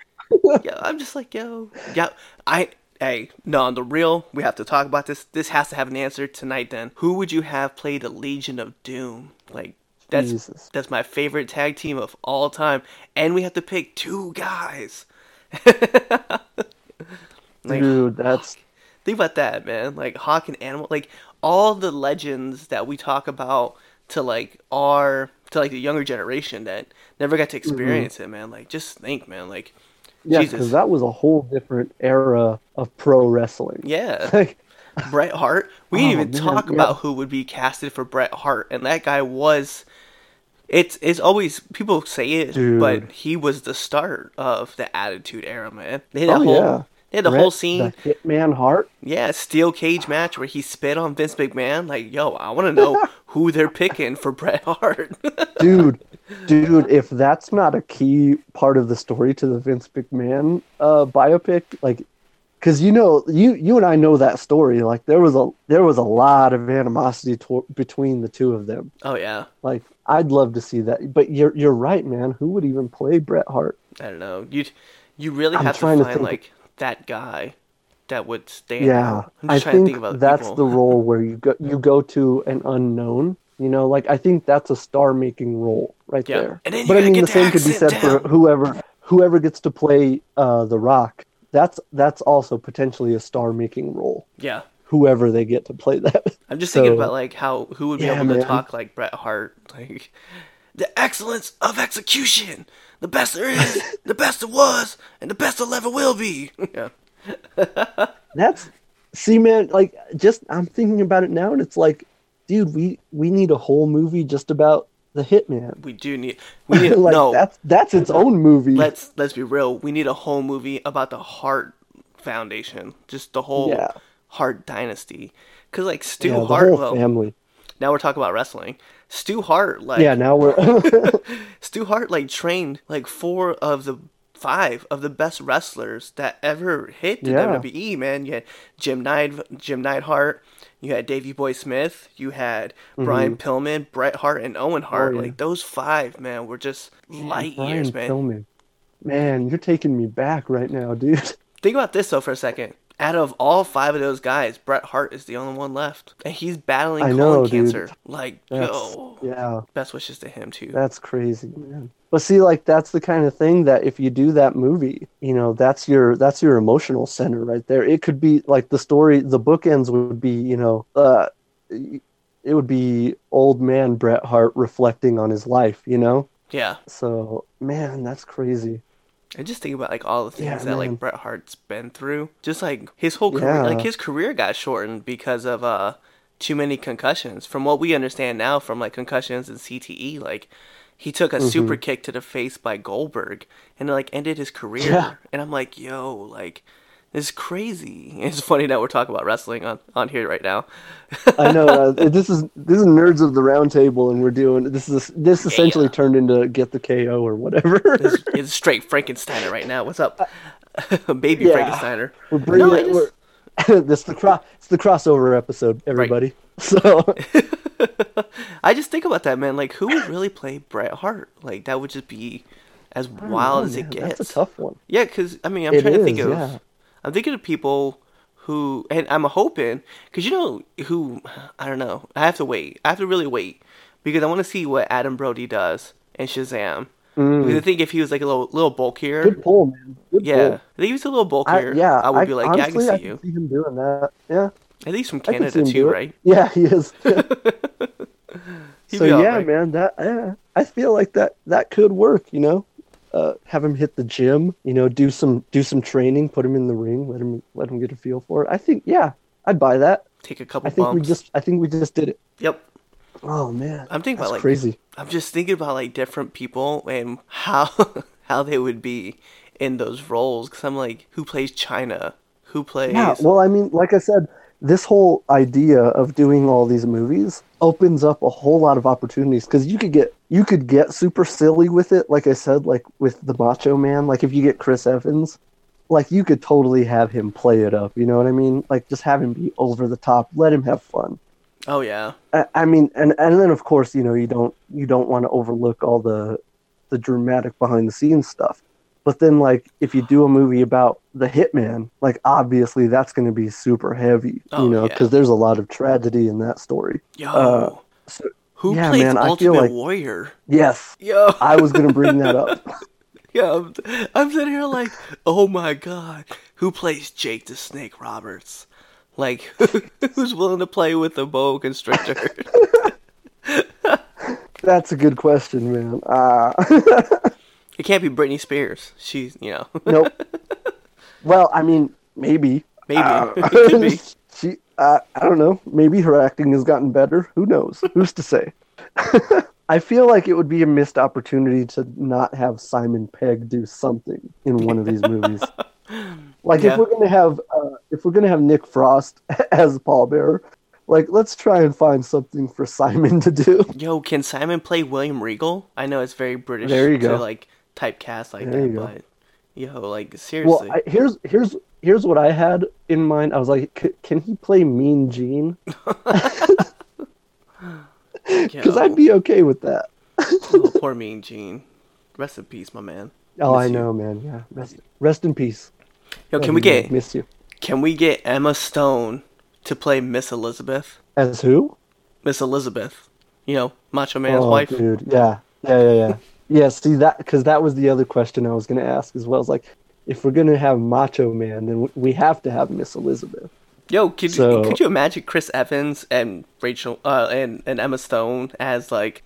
yeah, I'm just like, yo, yeah, I, hey, no, on the real, we have to talk about this. This has to have an answer tonight. Then, who would you have played the Legion of Doom? Like, that's Jesus. that's my favorite tag team of all time, and we have to pick two guys. like, Dude, that's Hawk. Think about that, man. Like Hawk and Animal, like all the legends that we talk about to like our to like the younger generation that never got to experience mm-hmm. it, man. Like, just think, man, like. Yeah, because that was a whole different era of pro wrestling. Yeah. Like, Bret Hart. We didn't oh, even man, talk yeah. about who would be casted for Bret Hart. And that guy was... It's it's always... People say it, Dude. but he was the start of the Attitude Era, man. They had, oh, whole, yeah. they had the Bret, whole scene... The Hitman Hart? Yeah, steel cage match where he spit on Vince McMahon. Like, yo, I want to know who they're picking for Bret Hart. Dude. Dude, if that's not a key part of the story to the Vince McMahon uh, biopic, like, because you know, you you and I know that story. Like, there was a there was a lot of animosity to- between the two of them. Oh yeah. Like, I'd love to see that. But you're you're right, man. Who would even play Bret Hart? I don't know. You you really I'm have to find to like that guy that would stand. Yeah, out. I'm just I think, to think about that's people. the role where you go you go to an unknown. You know, like, I think that's a star-making role right yeah. there. But, I mean, the same could be said down. for whoever whoever gets to play uh, The Rock. That's that's also potentially a star-making role. Yeah. Whoever they get to play that. I'm just so, thinking about, like, how who would be yeah, able man. to talk like Bret Hart. Like, the excellence of execution. The best there is, the best it was, and the best it'll ever will be. Yeah. That's, see, man, like, just, I'm thinking about it now, and it's like, dude, we, we need a whole movie just about the Hitman. We do need we need like no. that's that's its own movie. Let's let's be real. We need a whole movie about the Hart Foundation, just the whole yeah. Hart dynasty. Cuz like Stu yeah, Hartwell family. Now we're talking about wrestling. Stu Hart like Yeah, now we're Stu Hart like trained like four of the five of the best wrestlers that ever hit the yeah. W W E, man. You had Jim Neidhart, Jim Neidhart. You had Davey Boy Smith, you had mm-hmm. Brian Pillman, Bret Hart, and Owen Hart. Oh, yeah. Like, those five, man, were just light man, years, man. Pillman. Man, you're taking me back right now, dude. Think about this, though, for a second. Out of all five of those guys, Bret Hart is the only one left. And he's battling I colon know, cancer. Dude. Like, that's, yo. Yeah. Best wishes to him, too. That's crazy, man. But see, like, that's the kind of thing that if you do that movie, you know, that's your that's your emotional center right there. It could be, like, the story, the bookends would be, you know, uh, it would be old man Bret Hart reflecting on his life, you know? Yeah. So, man, that's crazy. And just think about, like, all the things yeah, that, man. like, Bret Hart's been through. Just, like, his whole career. Yeah. Like, his career got shortened because of uh, too many concussions. From what we understand now from, like, concussions and C T E, like, he took a mm-hmm. super kick to the face by Goldberg and, like, ended his career. Yeah. And I'm like, yo, like, this is crazy. It's funny that we're talking about wrestling on, on here right now. I know. Uh, this is this is Nerds of the Round Table, and we're doing – this is this essentially yeah. turned into Get the K O or whatever. it's, it's straight Frankensteiner right now. What's up? Baby yeah. Frankensteiner. We're bringing no, it. Just... We're, this the cro- it's the crossover episode, everybody. Right. So – I just think about that, man. Like, who would really play Bret Hart? Like, that would just be as wild know, as it man. gets. That's a tough one. Yeah, because, I mean, I'm it trying is, to think of... Yeah. I'm thinking of people who... And I'm hoping... Because, you know, who... I don't know. I have to wait. I have to really wait. Because I want to see what Adam Brody does in Shazam. Mm. Because I think if he was, like, a little, little bulkier... Good pull, man. Good yeah. Pull. If he was a little bulkier, I, yeah, I would I, be like, honestly, yeah, I can see I you. I can see him doing that. Yeah. I think he's from Canada, too, right? Yeah, he is. Yeah. So, yeah, right. man, that yeah, I feel like that, that could work, you know? Uh, have him hit the gym, you know, do some do some training, put him in the ring, let him let him get a feel for it. I think, yeah, I'd buy that. Take a couple I think bumps. We just, I think we just did it. Yep. Oh, man. I'm thinking That's about, like, crazy. I'm just thinking about, like, different people and how how they would be in those roles. Because I'm like, who plays China? Who plays... Yeah, well, I mean, like I said... This whole idea of doing all these movies opens up a whole lot of opportunities because you could get you could get super silly with it. Like I said, like with the Macho Man, like if you get Chris Evans, like you could totally have him play it up. You know what I mean? Like just have him be over the top, let him have fun. Oh yeah. I, I mean, and, and then of course, you know, you don't you don't want to overlook all the the dramatic behind the scenes stuff. But then, like, if you do a movie about the hitman, like, obviously that's going to be super heavy, oh, you know, because yeah. there's a lot of tragedy in that story. Yo, uh, so, who yeah, plays man, Ultimate I feel like, Warrior? Yes. Yo. I was going to bring that up. Yeah, I'm, I'm sitting here like, oh, my God, who plays Jake the Snake Roberts? Like, who, who's willing to play with a boa constrictor? That's a good question, man. Uh It can't be Britney Spears. She's, you know. Nope. Well, I mean, maybe. Maybe. Uh, it could be. She, uh, I don't know. Maybe her acting has gotten better. Who knows? Who's to say? I feel like it would be a missed opportunity to not have Simon Pegg do something in one of these movies. Like yeah. if we're gonna have uh, if we're gonna have Nick Frost as pallbearer, like let's try and find something for Simon to do. Yo, can Simon play William Regal? I know it's very British. There you go. To, like, typecast like there that, but yo, like seriously. Well, I, here's here's here's what I had in mind. I was like, c- can he play Mean Gene? Because I'd be okay with that. Oh, poor Mean Gene. Rest in peace, my man. Oh, miss I you. know, man. Yeah, rest rest in peace. Yo, can oh, we man. get miss you? Can we get Emma Stone to play Miss Elizabeth? As who? Miss Elizabeth. You know, Macho Man's oh, wife. Dude. Yeah, yeah, yeah, yeah. Yeah, see, that because that was the other question I was going to ask as well. It's like, if we're going to have Macho Man, then we have to have Miss Elizabeth. Yo, could, so, could you imagine Chris Evans and Rachel uh, and, and Emma Stone as, like,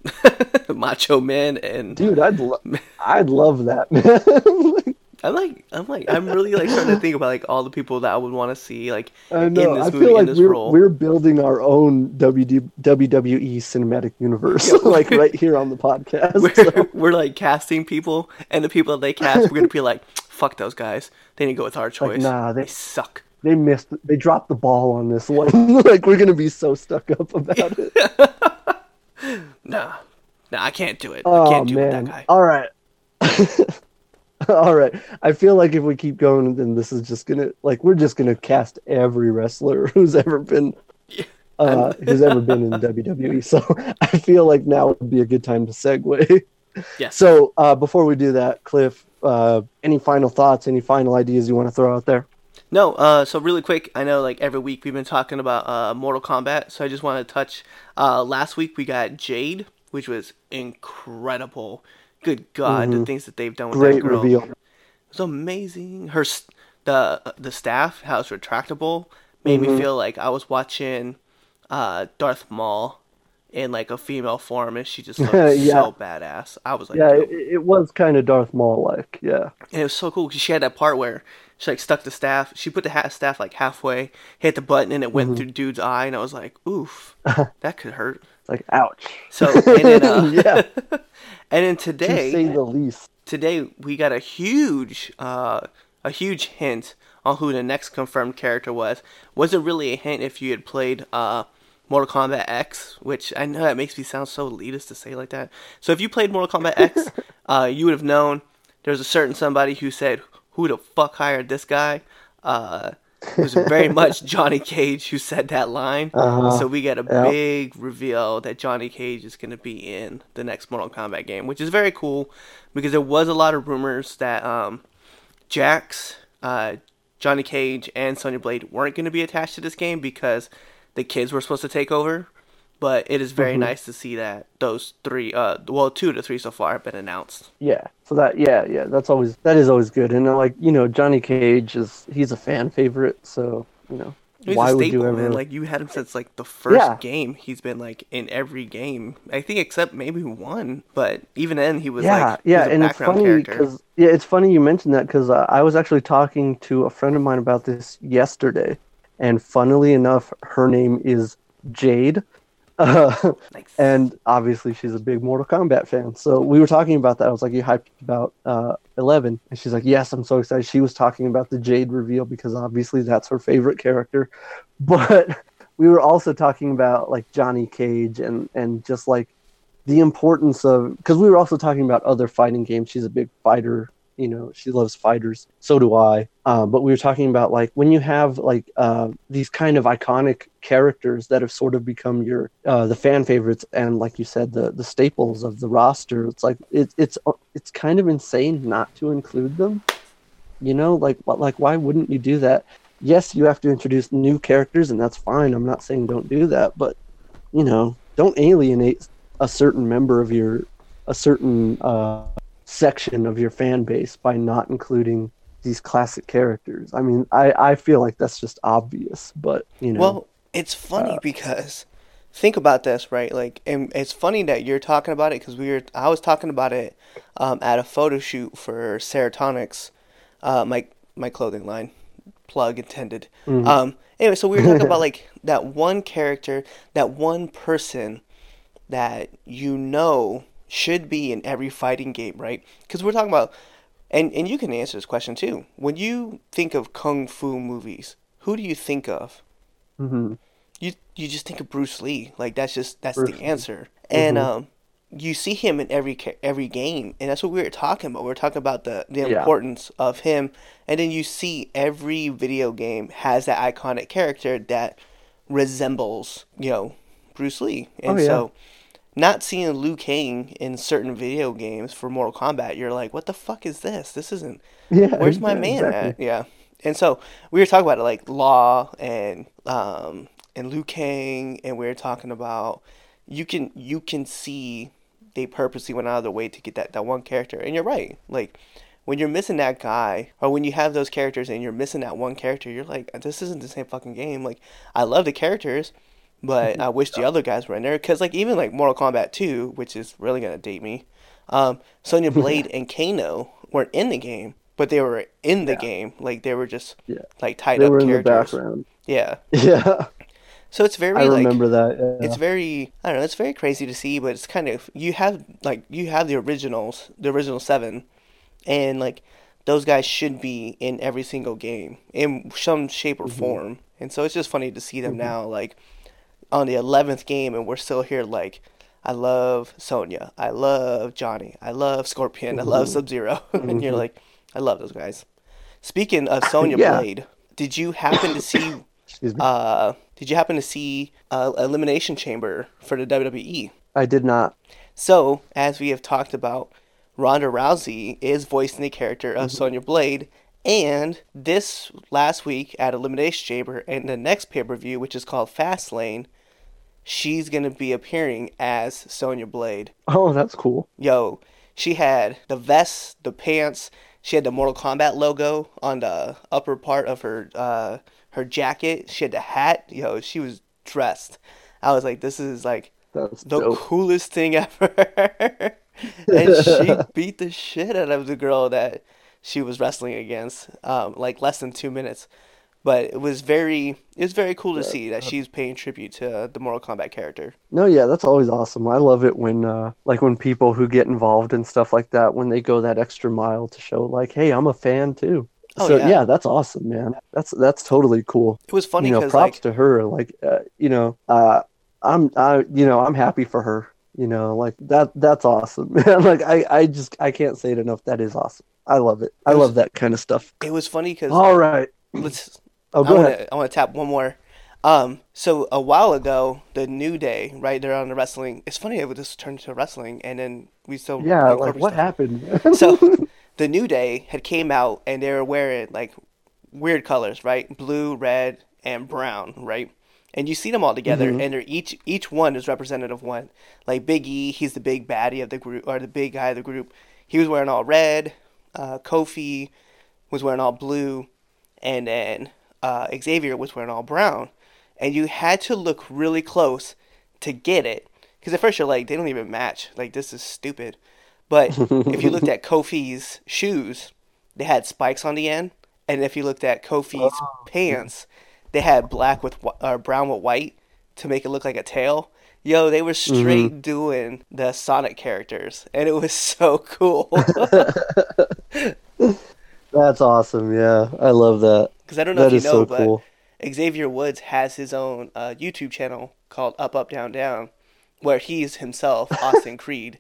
Macho Men? And... Dude, I'd, lo- I'd love that, man. I'm, like, I'm like, I'm really, like, trying to think about, like, all the people that I would want to see, like, in this I movie, feel like in this we're, role. We're building our own W W E cinematic universe, like, right here on the podcast. We're, so. we're, like, casting people, and the people that they cast, we're going to be like, fuck those guys. They didn't go with our choice. Like, nah, they, they suck. They missed, they dropped the ball on this one. Like, we're going to be so stuck up about it. nah, nah, I can't do it. Oh, I can't do man. it with that guy. All right. All right. I feel like if we keep going, then this is just gonna like we're just gonna cast every wrestler who's ever been uh, who's ever been in W W E. So I feel like now would be a good time to segue. Yes. So uh, before we do that, Cliff, uh, any final thoughts? Any final ideas you want to throw out there? No. Uh, so really quick, I know like every week we've been talking about uh, Mortal Kombat. So I just want to touch. Uh, last week we got Jade, which was incredible. Good God, mm-hmm. the things that they've done with Great that girl. Reveal. It was amazing. Her, the the staff, how it's retractable, made mm-hmm. me feel like I was watching uh, Darth Maul in like a female form, and she just looked yeah. so badass. I was like, yeah, it, it was kind of Darth Maul-like, yeah. And it was so cool because she had that part where she like stuck the staff. She put the ha- staff like halfway, hit the button, and it went mm-hmm. through dude's eye, and I was like, oof, that could hurt. Like, ouch. So, and then, uh, yeah. And then today, to say the least. Today we got a huge, uh, a huge hint on who the next confirmed character was. Wasn't really a hint if you had played uh, Mortal Kombat X, which I know that makes me sound so elitist to say like that. So if you played Mortal Kombat X, uh, you would have known there was a certain somebody who said, "Who the fuck hired this guy?" Uh, It was very much Johnny Cage who said that line. Uh-huh. So we get a yep. big reveal that Johnny Cage is going to be in the next Mortal Kombat game, which is very cool because there was a lot of rumors that um, Jax, uh, Johnny Cage, and Sonya Blade weren't going to be attached to this game because the kids were supposed to take over. But it is very mm-hmm. nice to see that those three, uh, well, two to three so far have been announced. Yeah, so that, yeah, yeah, that's always, that is always good. And, like, you know, Johnny Cage is, he's a fan favorite, so, you know, he's why a staple, would you ever... Man. Like, you had him since, like, the first yeah. game. He's been, like, in every game, I think, except maybe one. But even then, he was, yeah, like, yeah, he was a and background it's funny character. Yeah, it's funny you mentioned that, because uh, I was actually talking to a friend of mine about this yesterday. And funnily enough, her name is Jade. Uh, nice. And obviously she's a big Mortal Kombat fan. So we were talking about that. I was like, you hyped about uh, eleven. And she's like, yes, I'm so excited. She was talking about the Jade reveal because obviously that's her favorite character. But we were also talking about like Johnny Cage and, and just like the importance of, because we were also talking about other fighting games. She's a big fighter. You know, she loves fighters. So do I. Uh, but we were talking about, like, when you have, like, uh, these kind of iconic characters that have sort of become your uh, the fan favorites and, like you said, the the staples of the roster, it's like, it, it's it's kind of insane not to include them. You know, like like, why wouldn't you do that? Yes, you have to introduce new characters, and that's fine. I'm not saying don't do that. But, you know, don't alienate a certain member of your, a certain... Uh, section of your fan base by not including these classic characters. I mean, I, I feel like that's just obvious, but, you know. Well, it's funny uh, because, think about this, right? Like, and it's funny that you're talking about it because we were, I was talking about it um, at a photo shoot for Serotonics, uh, my, my clothing line, plug intended. Mm-hmm. Um, anyway, so we were talking about, like, that one character, that one person that you know should be in every fighting game, right? Because we're talking about, and, and you can answer this question too. When you think of kung fu movies, who do you think of? Mm-hmm. You you just think of Bruce Lee. Like that's just that's Bruce the answer. Lee. And mm-hmm. um, you see him in every every game, and that's what we were talking about. We we're talking about the the yeah. importance of him, and then you see every video game has that iconic character that resembles, you know, Bruce Lee, and oh, yeah. so. Not seeing Liu Kang in certain video games for Mortal Kombat, you're like, what the fuck is this? This isn't... Yeah, where's my yeah, man exactly. at? Yeah. And so we were talking about it, like Law and um, and Liu Kang, and we were talking about you can you can see they purposely went out of their way to get that, that one character. And you're right. Like, when you're missing that guy, or when you have those characters and you're missing that one character, you're like, this isn't the same fucking game. Like, I love the characters, but I wish the other guys were in there. Because, like, even, like, Mortal Kombat two, which is really going to date me, um, Sonya Blade and Kano weren't in the game, but they were in the yeah. game. Like, they were just, yeah. like, tied they up characters. They were in the background. Yeah. Yeah. So it's very, I like... I remember that, yeah. It's very, I don't know, it's very crazy to see, but it's kind of... You have, like, you have the originals, the original seven, and, like, those guys should be in every single game in some shape or mm-hmm. form. And so it's just funny to see them mm-hmm. now, like... on the eleventh game, and we're still here like, I love Sonya, I love Johnny, I love Scorpion, mm-hmm. I love Sub-Zero. And mm-hmm. you're like, I love those guys. Speaking of Sonya yeah. Blade, did you happen to see uh, did you happen to see uh, Elimination Chamber for the W W E? I did not. So, as we have talked about, Ronda Rousey is voicing the character of mm-hmm. Sonya Blade. And this last week at Elimination Chamber and the next pay-per-view, which is called Fastlane, she's going to be appearing as Sonya Blade. Oh, that's cool. Yo, she had the vest, the pants. She had the Mortal Kombat logo on the upper part of her uh, her jacket. She had the hat. Yo, she was dressed. I was like, this is like that's the dope. Coolest thing ever. And she beat the shit out of the girl that she was wrestling against, um, like less than two minutes. But it was very, it was very cool to yeah. see that she's paying tribute to uh, the Mortal Kombat character. No, yeah, that's always awesome. I love it when, uh, like, when people who get involved in stuff like that, when they go that extra mile to show, like, hey, I'm a fan too. Oh, so yeah. yeah, that's awesome, man. That's that's totally cool. It was funny. You know, props like, to her. Like, uh, you know, uh, I'm, I, you know, I'm happy for her. You know, like that. That's awesome, man. Like, I, I just, I can't say it enough. That is awesome. I love it. I it was, love that kind of stuff. It was funny because all right, let's Oh, go I wanna, ahead. I want to tap one more. Um, so a while ago, the New Day, right? They're on the wrestling. It's funny, it just turned to wrestling, and then we still yeah. Like what stuff. happened? So the New Day had came out, and they were wearing like weird colors, right? Blue, red, and brown, right? And you see them all together, mm-hmm. and they're each each one is representative of one. Like Big E, he's the big baddie of the group, or the big guy of the group. He was wearing all red. Uh, Kofi was wearing all blue, and then uh, Xavier was wearing all brown. And you had to look really close to get it, because at first you're like, they don't even match. Like, this is stupid. But if you looked at Kofi's shoes, they had spikes on the end, and if you looked at Kofi's oh. pants, they had black with uh, brown with white to make it look like a tail. Yo, they were straight mm-hmm. doing the Sonic characters, and it was so cool. That's awesome, yeah. I love that. Because I don't know that if you know, so but cool. Xavier Woods has his own uh, YouTube channel called Up, Up, Down, Down, where he's himself Austin Creed.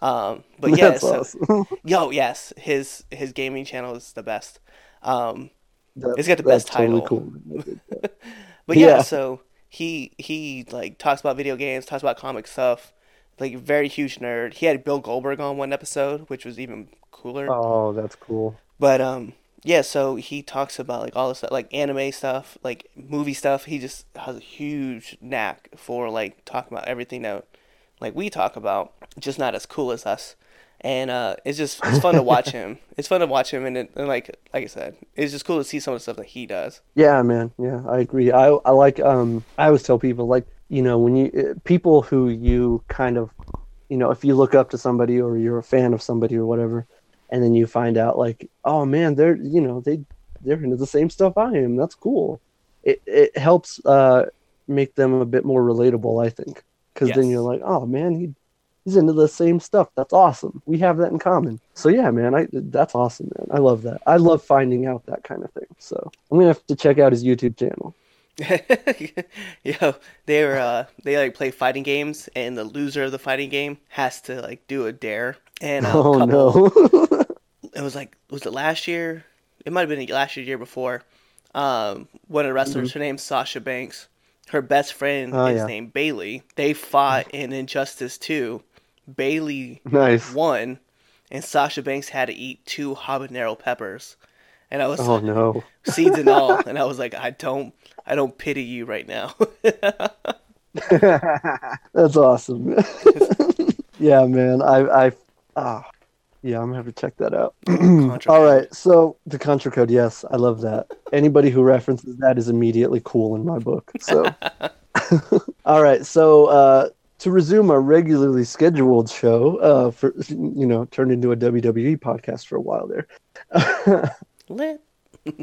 Um, but yeah, that's so, awesome. Yo, yes, his his gaming channel is the best. Um, that, it's got the best title. Totally cool. But yeah, yeah, so he he like talks about video games, talks about comic stuff. Like, very huge nerd. He had Bill Goldberg on one episode, which was even cooler. Oh, that's cool. But um, yeah, so he talks about like all this stuff, like anime stuff, like movie stuff. He just has a huge knack for like talking about everything that like we talk about, just not as cool as us. And uh, it's just it's fun to watch him. It's fun to watch him, and, it, and like like I said, it's just cool to see some of the stuff that he does. Yeah, man. Yeah, I agree. I I like um I always tell people, like, you know, when you people who you kind of, you know, if you look up to somebody or you're a fan of somebody or whatever, and then you find out like, oh man, they're you know they they're into the same stuff I am. That's cool. It it helps uh make them a bit more relatable, I think, because yes. then you're like, oh man, he. He's into the same stuff. That's awesome. We have that in common. So yeah, man, I that's awesome, man. I love that. I love finding out that kind of thing. So I'm gonna have to check out his YouTube channel. Yo, they were uh, they like play fighting games, and the loser of the fighting game has to like do a dare. And uh, oh couple, no, it was like was it last year? It might have been last year, year before. Um, one of the wrestlers, mm-hmm. her name's Sasha Banks. Her best friend oh, is yeah. named Bailey. They fought in Injustice two. Bailey nice. won, and Sasha Banks had to eat two habanero peppers, and I was oh like, no seeds and all, and I was like, I don't, I don't pity you right now. That's awesome. Yeah, man, I, I, ah, yeah, I'm gonna have to check that out. All right, so the Contra Code, yes, I love that. Anybody who references that is immediately cool in my book. So, all right, so. uh To resume our regularly scheduled show, uh, for you know, turned into a W W E podcast for a while there. Lit.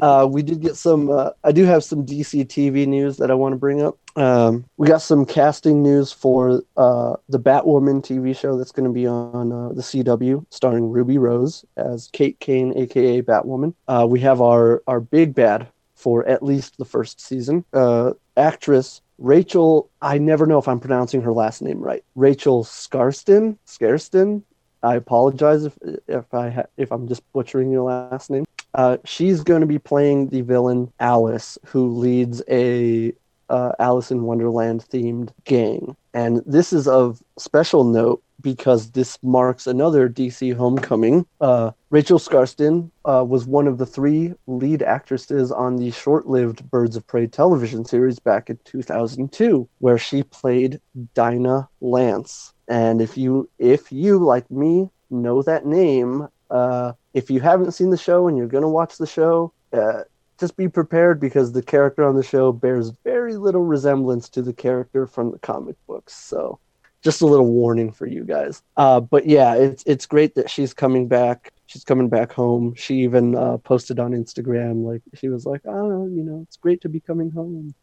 uh, we did get some. Uh, I do have some D C T V news that I want to bring up. Um, we got some casting news for uh, the Batwoman T V show that's going to be on uh, the C W, starring Ruby Rose as Kate Kane, aka Batwoman. Uh, we have our our big bad for at least the first season. Uh, actress. Rachel, I never know if I'm pronouncing her last name right. Rachel Scarston, Scarston. I apologize if if I ha- if I'm just butchering your last name. Uh, she's going to be playing the villain Alice, who leads a uh, Alice in Wonderland themed gang. And this is of special note because this marks another D C homecoming. Uh, Rachel Scarston uh, was one of the three lead actresses on the short-lived Birds of Prey television series back in two thousand two, where she played Dinah Lance. And if you, if you like me, know that name, uh, if you haven't seen the show and you're going to watch the show, uh, just be prepared because the character on the show bears very little resemblance to the character from the comic books. So just a little warning for you guys. Uh, but yeah, it's it's great that she's coming back. She's coming back home. She even uh, posted on Instagram, like she was like, oh, you know, it's great to be coming home.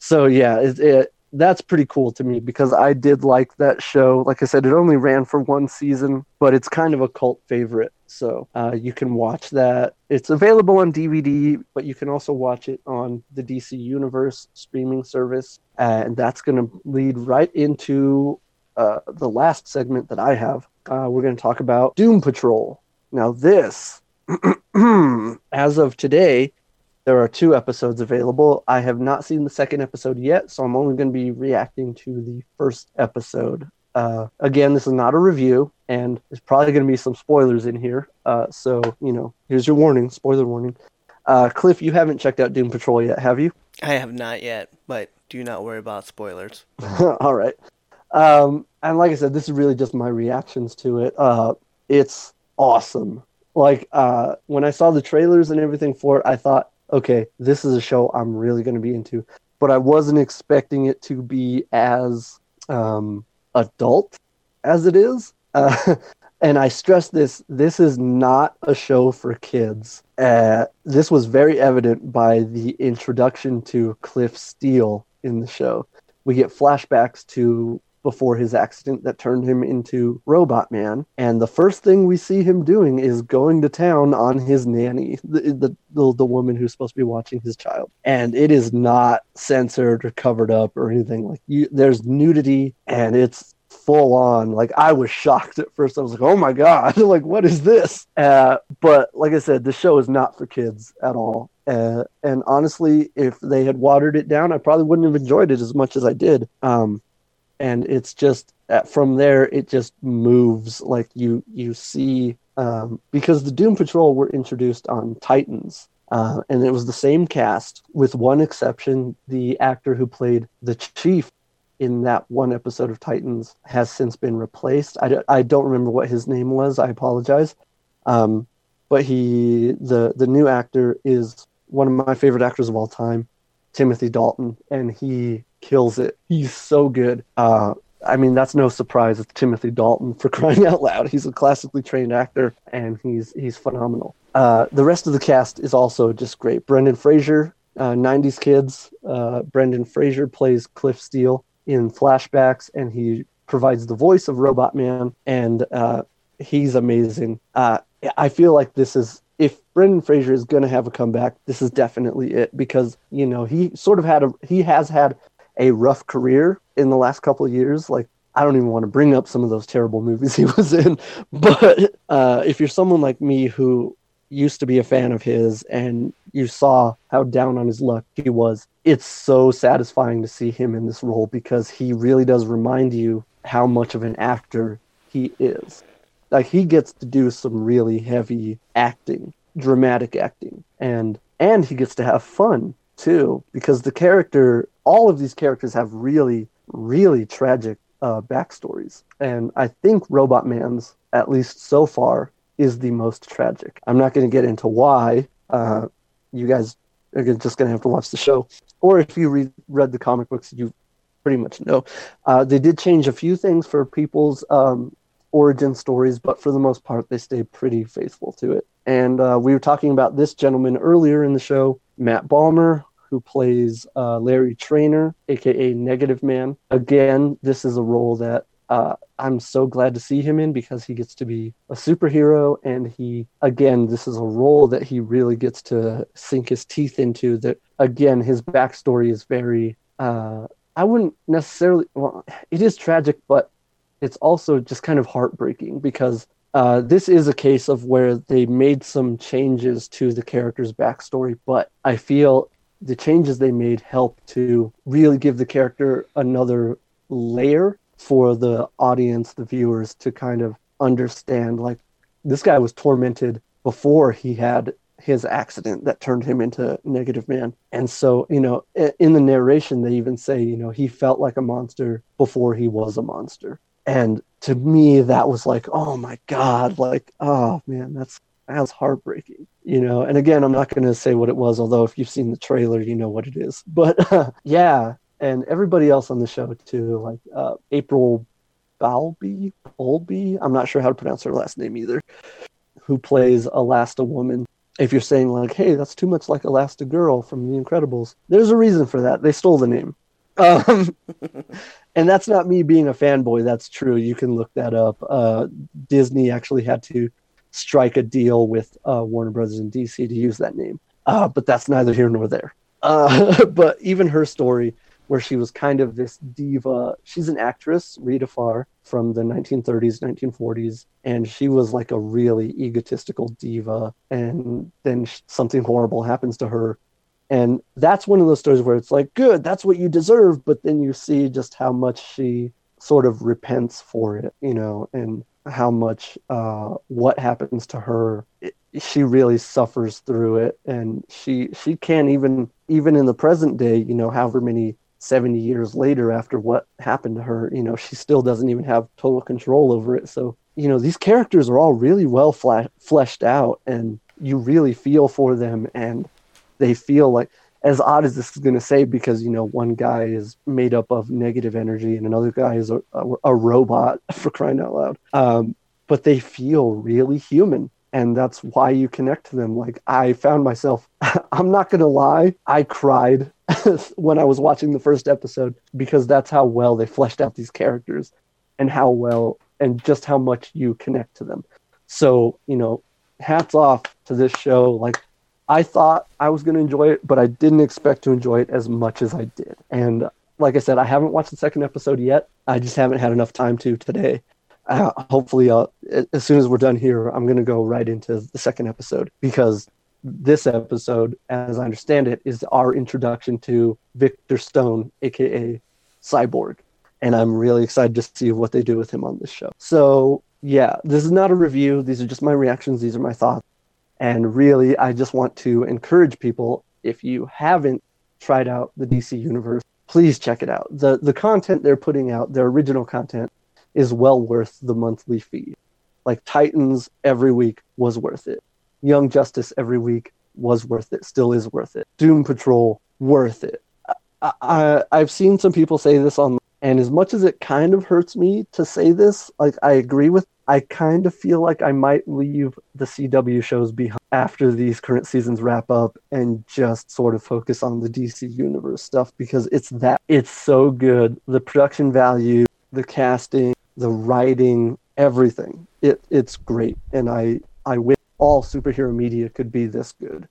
So yeah, it, it, that's pretty cool to me because I did like that show. Like I said, it only ran for one season, but it's kind of a cult favorite. So uh, you can watch that. It's available on D V D, but you can also watch it on the D C Universe streaming service. And that's going to lead right into uh, the last segment that I have. Uh, we're going to talk about Doom Patrol. Now this, as of today, There are two episodes available. I have not seen the second episode yet, so I'm only going to be reacting to the first episode. Uh, again, this is not a review, and there's probably going to be some spoilers in here. Uh, so, you know, here's your warning, spoiler warning. Uh, Cliff, you haven't checked out Doom Patrol yet, have you? I have not yet, but do not worry about spoilers. All right. Um, and like I said, this is really just my reactions to it. Uh, it's awesome. Like, uh, when I saw the trailers and everything for it, I thought, okay, this is a show I'm really going to be into. But I wasn't expecting it to be as um, adult as it is. Uh, and I stress this, this is not a show for kids. Uh, this was very evident by the introduction to Cliff Steele in the show. We get flashbacks to before his accident that turned him into Robot Man. And the first thing we see him doing is going to town on his nanny, the, the, the, the woman who's supposed to be watching his child. And it is not censored or covered up or anything. Like you, there's nudity and it's full on. Like I was shocked at first. I was like, oh my God, like what is this? Uh, but like I said, the show is not for kids at all. Uh, and honestly, if they had watered it down, I probably wouldn't have enjoyed it as much as I did. Um, And it's just, from there, it just moves. Like, you you see, um, because the Doom Patrol were introduced on Titans, uh, and it was the same cast, with one exception. The actor who played the Chief in that one episode of Titans has since been replaced. I, d- I don't remember what his name was, I apologize. Um, but he, the, the new actor is one of my favorite actors of all time, Timothy Dalton, and he kills it. He's so good. Uh, I mean, that's no surprise. It's Timothy Dalton, for crying out loud. He's a classically trained actor, and he's he's phenomenal. Uh, the rest of the cast is also just great. Brendan Fraser, uh, nineties kids. Uh, Brendan Fraser plays Cliff Steele in flashbacks, and he provides the voice of Robot Man, and uh, he's amazing. Uh, I feel like this is, if Brendan Fraser is going to have a comeback, this is definitely it, because, you know, he sort of had a, he has had a rough career in the last couple of years. Like, I don't even want to bring up some of those terrible movies he was in. But uh, if you're someone like me who used to be a fan of his and you saw how down on his luck he was, it's so satisfying to see him in this role, because he really does remind you how much of an actor he is. Like, he gets to do some really heavy acting, dramatic acting, and and he gets to have fun too, because the character, all of these characters have really, really tragic uh, backstories. And I think Robot Man's, at least so far, is the most tragic. I'm not going to get into why. Uh, you guys are just going to have to watch the show. Or if you re- read the comic books, you pretty much know. Uh, they did change a few things for people's um, origin stories, but for the most part, they stay pretty faithful to it. And uh, we were talking about this gentleman earlier in the show, Matt Balmer, who plays uh, Larry Traynor, a k a. Negative Man. Again, this is a role that uh, I'm so glad to see him in, because he gets to be a superhero, and he, again, this is a role that he really gets to sink his teeth into. That, again, his backstory is very, uh, I wouldn't necessarily, well, it is tragic, but it's also just kind of heartbreaking, because Uh, this is a case of where they made some changes to the character's backstory, but I feel the changes they made help to really give the character another layer for the audience, the viewers, to kind of understand, like, this guy was tormented before he had his accident that turned him into Negative Man. And so, you know, in the narration, they even say, you know, he felt like a monster before he was a monster. And to me, that was like, oh my God, like, oh man, that's that's heartbreaking, you know. And again, I'm not going to say what it was, although if you've seen the trailer, you know what it is. But uh, yeah, and everybody else on the show too, like uh, April Balby, Balby, I'm not sure how to pronounce her last name either, who plays Elasti-Woman. If you're saying like, hey, that's too much like Elasti-Girl from The Incredibles, there's a reason for that. They stole the name. Um, and that's not me being a fanboy. That's true. You can look that up. Uh, Disney actually had to strike a deal with uh, Warner Brothers in D C to use that name. Uh, but that's neither here nor there. Uh, but even her story, where she was kind of this diva, she's an actress, Rita Farr, from the nineteen thirties, nineteen forties, and she was like a really egotistical diva. And then something horrible happens to her, And that's one of those stories where it's like, good, that's what you deserve. But then you see just how much she sort of repents for it, you know, and how much uh, what happens to her, it, she really suffers through it. And she she can't even, even in the present day, you know, however many seventy years later after what happened to her, you know, she still doesn't even have total control over it. So, you know, these characters are all really well fla- fleshed out, and you really feel for them. And they feel like, as odd as this is going to say, because, you know, one guy is made up of negative energy and another guy is a, a, a robot, for crying out loud. Um, but they feel really human. And that's why you connect to them. Like, I found myself, I'm not going to lie, I cried when I was watching the first episode, because that's how well they fleshed out these characters and how well and just how much you connect to them. So, you know, hats off to this show. Like, I thought I was going to enjoy it, but I didn't expect to enjoy it as much as I did. And like I said, I haven't watched the second episode yet. I just haven't had enough time to today. Uh, hopefully, uh, as soon as we're done here, I'm going to go right into the second episode, because this episode, as I understand it, is our introduction to Victor Stone, a k a. Cyborg. And I'm really excited to see what they do with him on this show. So, yeah, this is not a review. These are just my reactions. These are my thoughts. And really, I just want to encourage people, if you haven't tried out the D C Universe, please check it out. The the content they're putting out, their original content, is well worth the monthly fee. Like, Titans every week was worth it. Young Justice every week was worth it, still is worth it. Doom Patrol, worth it. I, I, I've seen some people say this online, and as much as it kind of hurts me to say this, like, I agree with I kind of feel like I might leave the C W shows behind after these current seasons wrap up and just sort of focus on the D C Universe stuff, because it's that it's so good. The production value, the casting, the writing, everything. It it's great. And I, I wish all superhero media could be this good.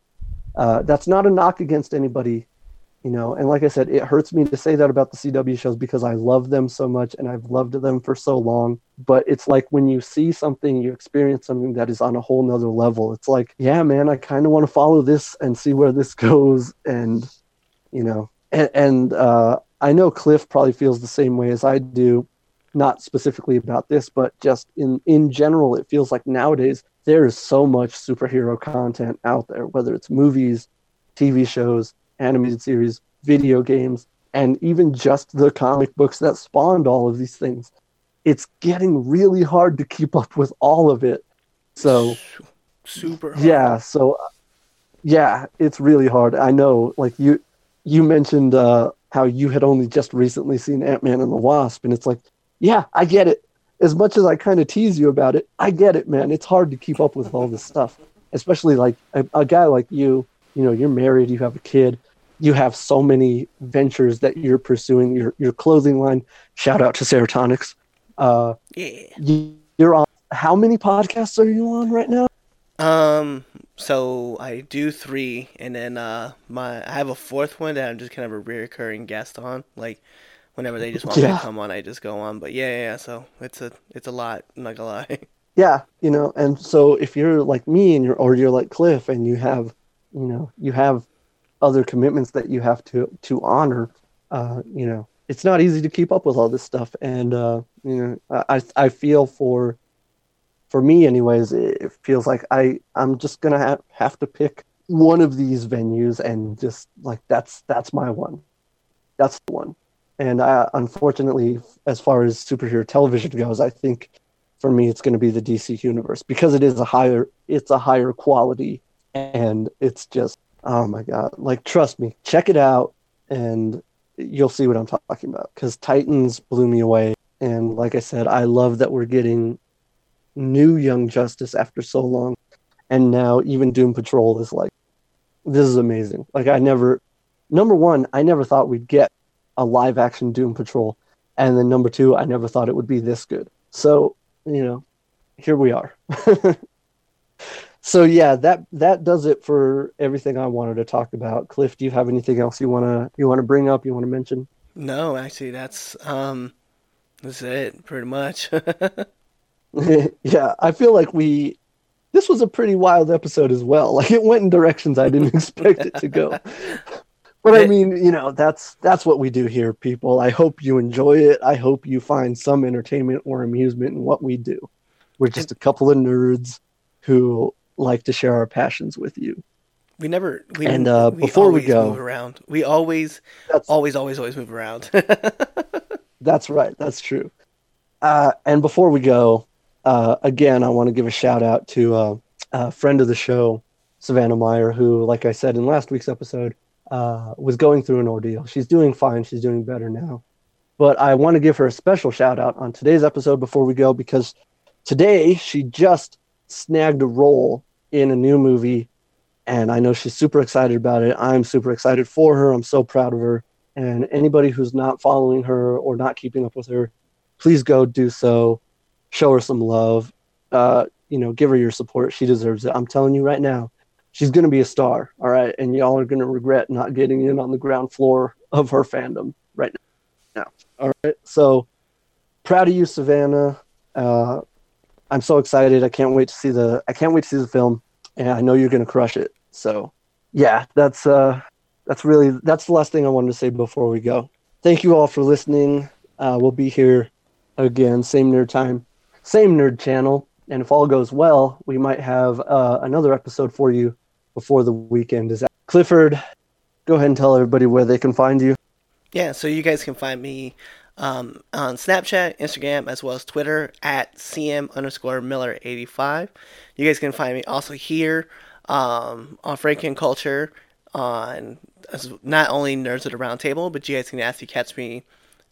Uh, that's not a knock against anybody, you know. And like I said, it hurts me to say that about the C W shows, because I love them so much and I've loved them for so long. But it's like, when you see something, you experience something that is on a whole nother level. It's like, yeah, man, I kind of want to follow this and see where this goes. And, you know, and, and uh, I know Cliff probably feels the same way as I do, not specifically about this, but just in, in general, it feels like nowadays there is so much superhero content out there, whether it's movies, T V shows, animated series, video games, and even just the comic books that spawned all of these things. It's getting really hard to keep up with all of it. So, super hard. Yeah. So, yeah, it's really hard. I know. Like you, you mentioned uh, how you had only just recently seen Ant-Man and the Wasp, and it's like, yeah, I get it. As much as I kind of tease you about it, I get it, man. It's hard to keep up with all this stuff, especially like a, a guy like you. You know, you're married, you have a kid, you have so many ventures that you're pursuing. Your your clothing line. Shout out to Serotonics. Uh, yeah. You, you're on. How many podcasts are you on right now? Um, so I do three, and then uh, my I have a fourth one that I'm just kind of a recurring guest on. Like, whenever they just want yeah. me to come on, I just go on. But yeah, yeah. So it's a it's a lot. I'm not gonna lie. Yeah, you know. And so if you're like me, and you're or you're like Cliff, and you have you know you have other commitments that you have to to honor, uh, you know. It's not easy to keep up with all this stuff, and uh, you know, I I feel for, for me anyways, it feels like I I'm just gonna have, have to pick one of these venues and just like that's that's my one, that's the one, and I, unfortunately, as far as superhero television goes, I think for me it's gonna be the D C Universe, because it is a higher it's a higher quality, and it's just, oh my god, like, trust me, check it out and you'll see what I'm talking about, because Titans blew me away. And like I said, I love that we're getting new Young Justice after so long. And now even Doom Patrol is like, this is amazing. Like, I never, number one, I never thought we'd get a live action Doom Patrol. And then number two, I never thought it would be this good. So, you know, here we are. So yeah, that that does it for everything I wanted to talk about. Cliff, do you have anything else you wanna you wanna bring up? You wanna mention? No, actually, that's um, that's it pretty much. Yeah, I feel like we this was a pretty wild episode as well. Like, it went in directions I didn't expect it to go. But I mean, you know, that's that's what we do here, people. I hope you enjoy it. I hope you find some entertainment or amusement in what we do. We're just a couple of nerds who like to share our passions with you. We never, we, and uh, we before we go, move around. We always, always, always, always move around. That's right. That's true. Uh, and before we go, uh, again, I want to give a shout out to uh, a friend of the show, Savannah Meyer, who, like I said in last week's episode, uh, was going through an ordeal. She's doing fine. She's doing better now. But I want to give her a special shout out on today's episode before we go, because today she just snagged a role in a new movie. And I know she's super excited about it. I'm super excited for her. I'm so proud of her. And anybody who's not following her or not keeping up with her, please go do so. Show her some love. Uh, you know, give her your support. She deserves it. I'm telling you right now, she's going to be a star. All right. And y'all are going to regret not getting in on the ground floor of her fandom right now. All right. So proud of you, Savannah. Uh, I'm so excited. I can't wait to see the, I can't wait to see the film. And I know you're going to crush it. So, yeah, that's uh, that's really that's the last thing I wanted to say before we go. Thank you all for listening. Uh, we'll be here again, same nerd time, same nerd channel. And if all goes well, we might have uh, another episode for you before the weekend is out. Clifford, go ahead and tell everybody where they can find you. Yeah, so you guys can find me um, on Snapchat, Instagram, as well as Twitter at C M underscore Miller eighty-five. You guys can find me also here um, on Franken Culture, on not only Nerds at the Round Table, but you guys can actually catch me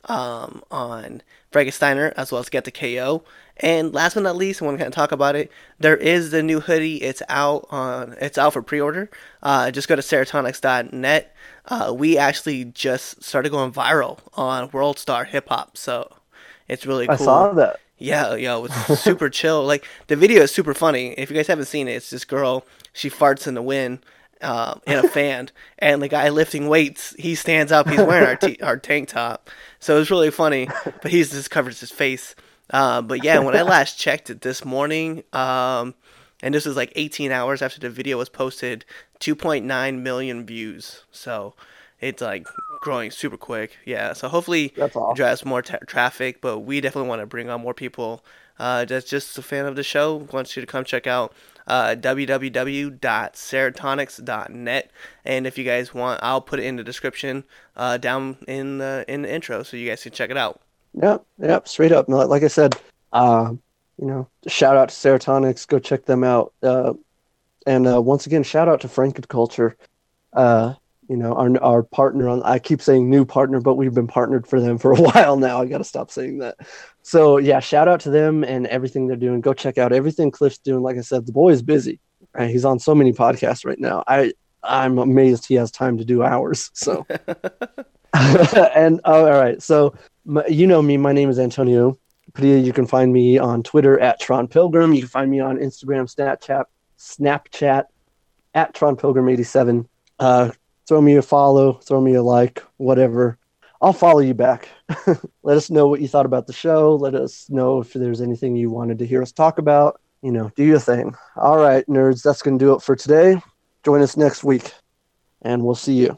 um, on Frankensteiner, as well as Get the K O. And last but not least, I want to kind of talk about it. There is the new hoodie. It's out on. It's out for pre-order. Uh, just go to serotonics dot net. Uh, we actually just started going viral on World Star Hip Hop, so it's really cool. I saw that. Yeah, yo, it's super chill. Like, the video is super funny. If you guys haven't seen it, it's this girl, she farts in the wind uh, in a fan, and the guy lifting weights, he stands up, he's wearing our, t- our tank top. So it's really funny, but he's just covers his face. Uh, but yeah, when I last checked it this morning, um, and this was like eighteen hours after the video was posted, two point nine million views. So it's like growing super quick. Yeah, so hopefully it drives more t- traffic, but we definitely want to bring on more people uh, that's just a fan of the show. Wants you to come check out uh, w w w dot serotonics dot net. And if you guys want, I'll put it in the description uh, down in the, in the intro so you guys can check it out. Yep, yep, straight up. Like I said, uh, you know, shout out to Serotonics. Go check them out. Uh, and uh, once again, shout out to Franken Culture. Uh, You know, our our partner on, I keep saying new partner, but we've been partnered for them for a while now. I got to stop saying that. So, yeah, shout out to them and everything they're doing. Go check out everything Cliff's doing. Like I said, the boy is busy. Right? He's on so many podcasts right now. I, I'm amazed he has time to do ours. So, and all right. So, my, you know me. My name is Antonio Padilla. You can find me on Twitter at Tron Pilgrim. You can find me on Instagram, Snapchat, Snapchat at Tron Pilgrim eighty-seven. Uh, Throw me a follow, throw me a like, whatever. I'll follow you back. Let us know what you thought about the show. Let us know if there's anything you wanted to hear us talk about. You know, do your thing. All right, nerds, that's going to do it for today. Join us next week, and we'll see you.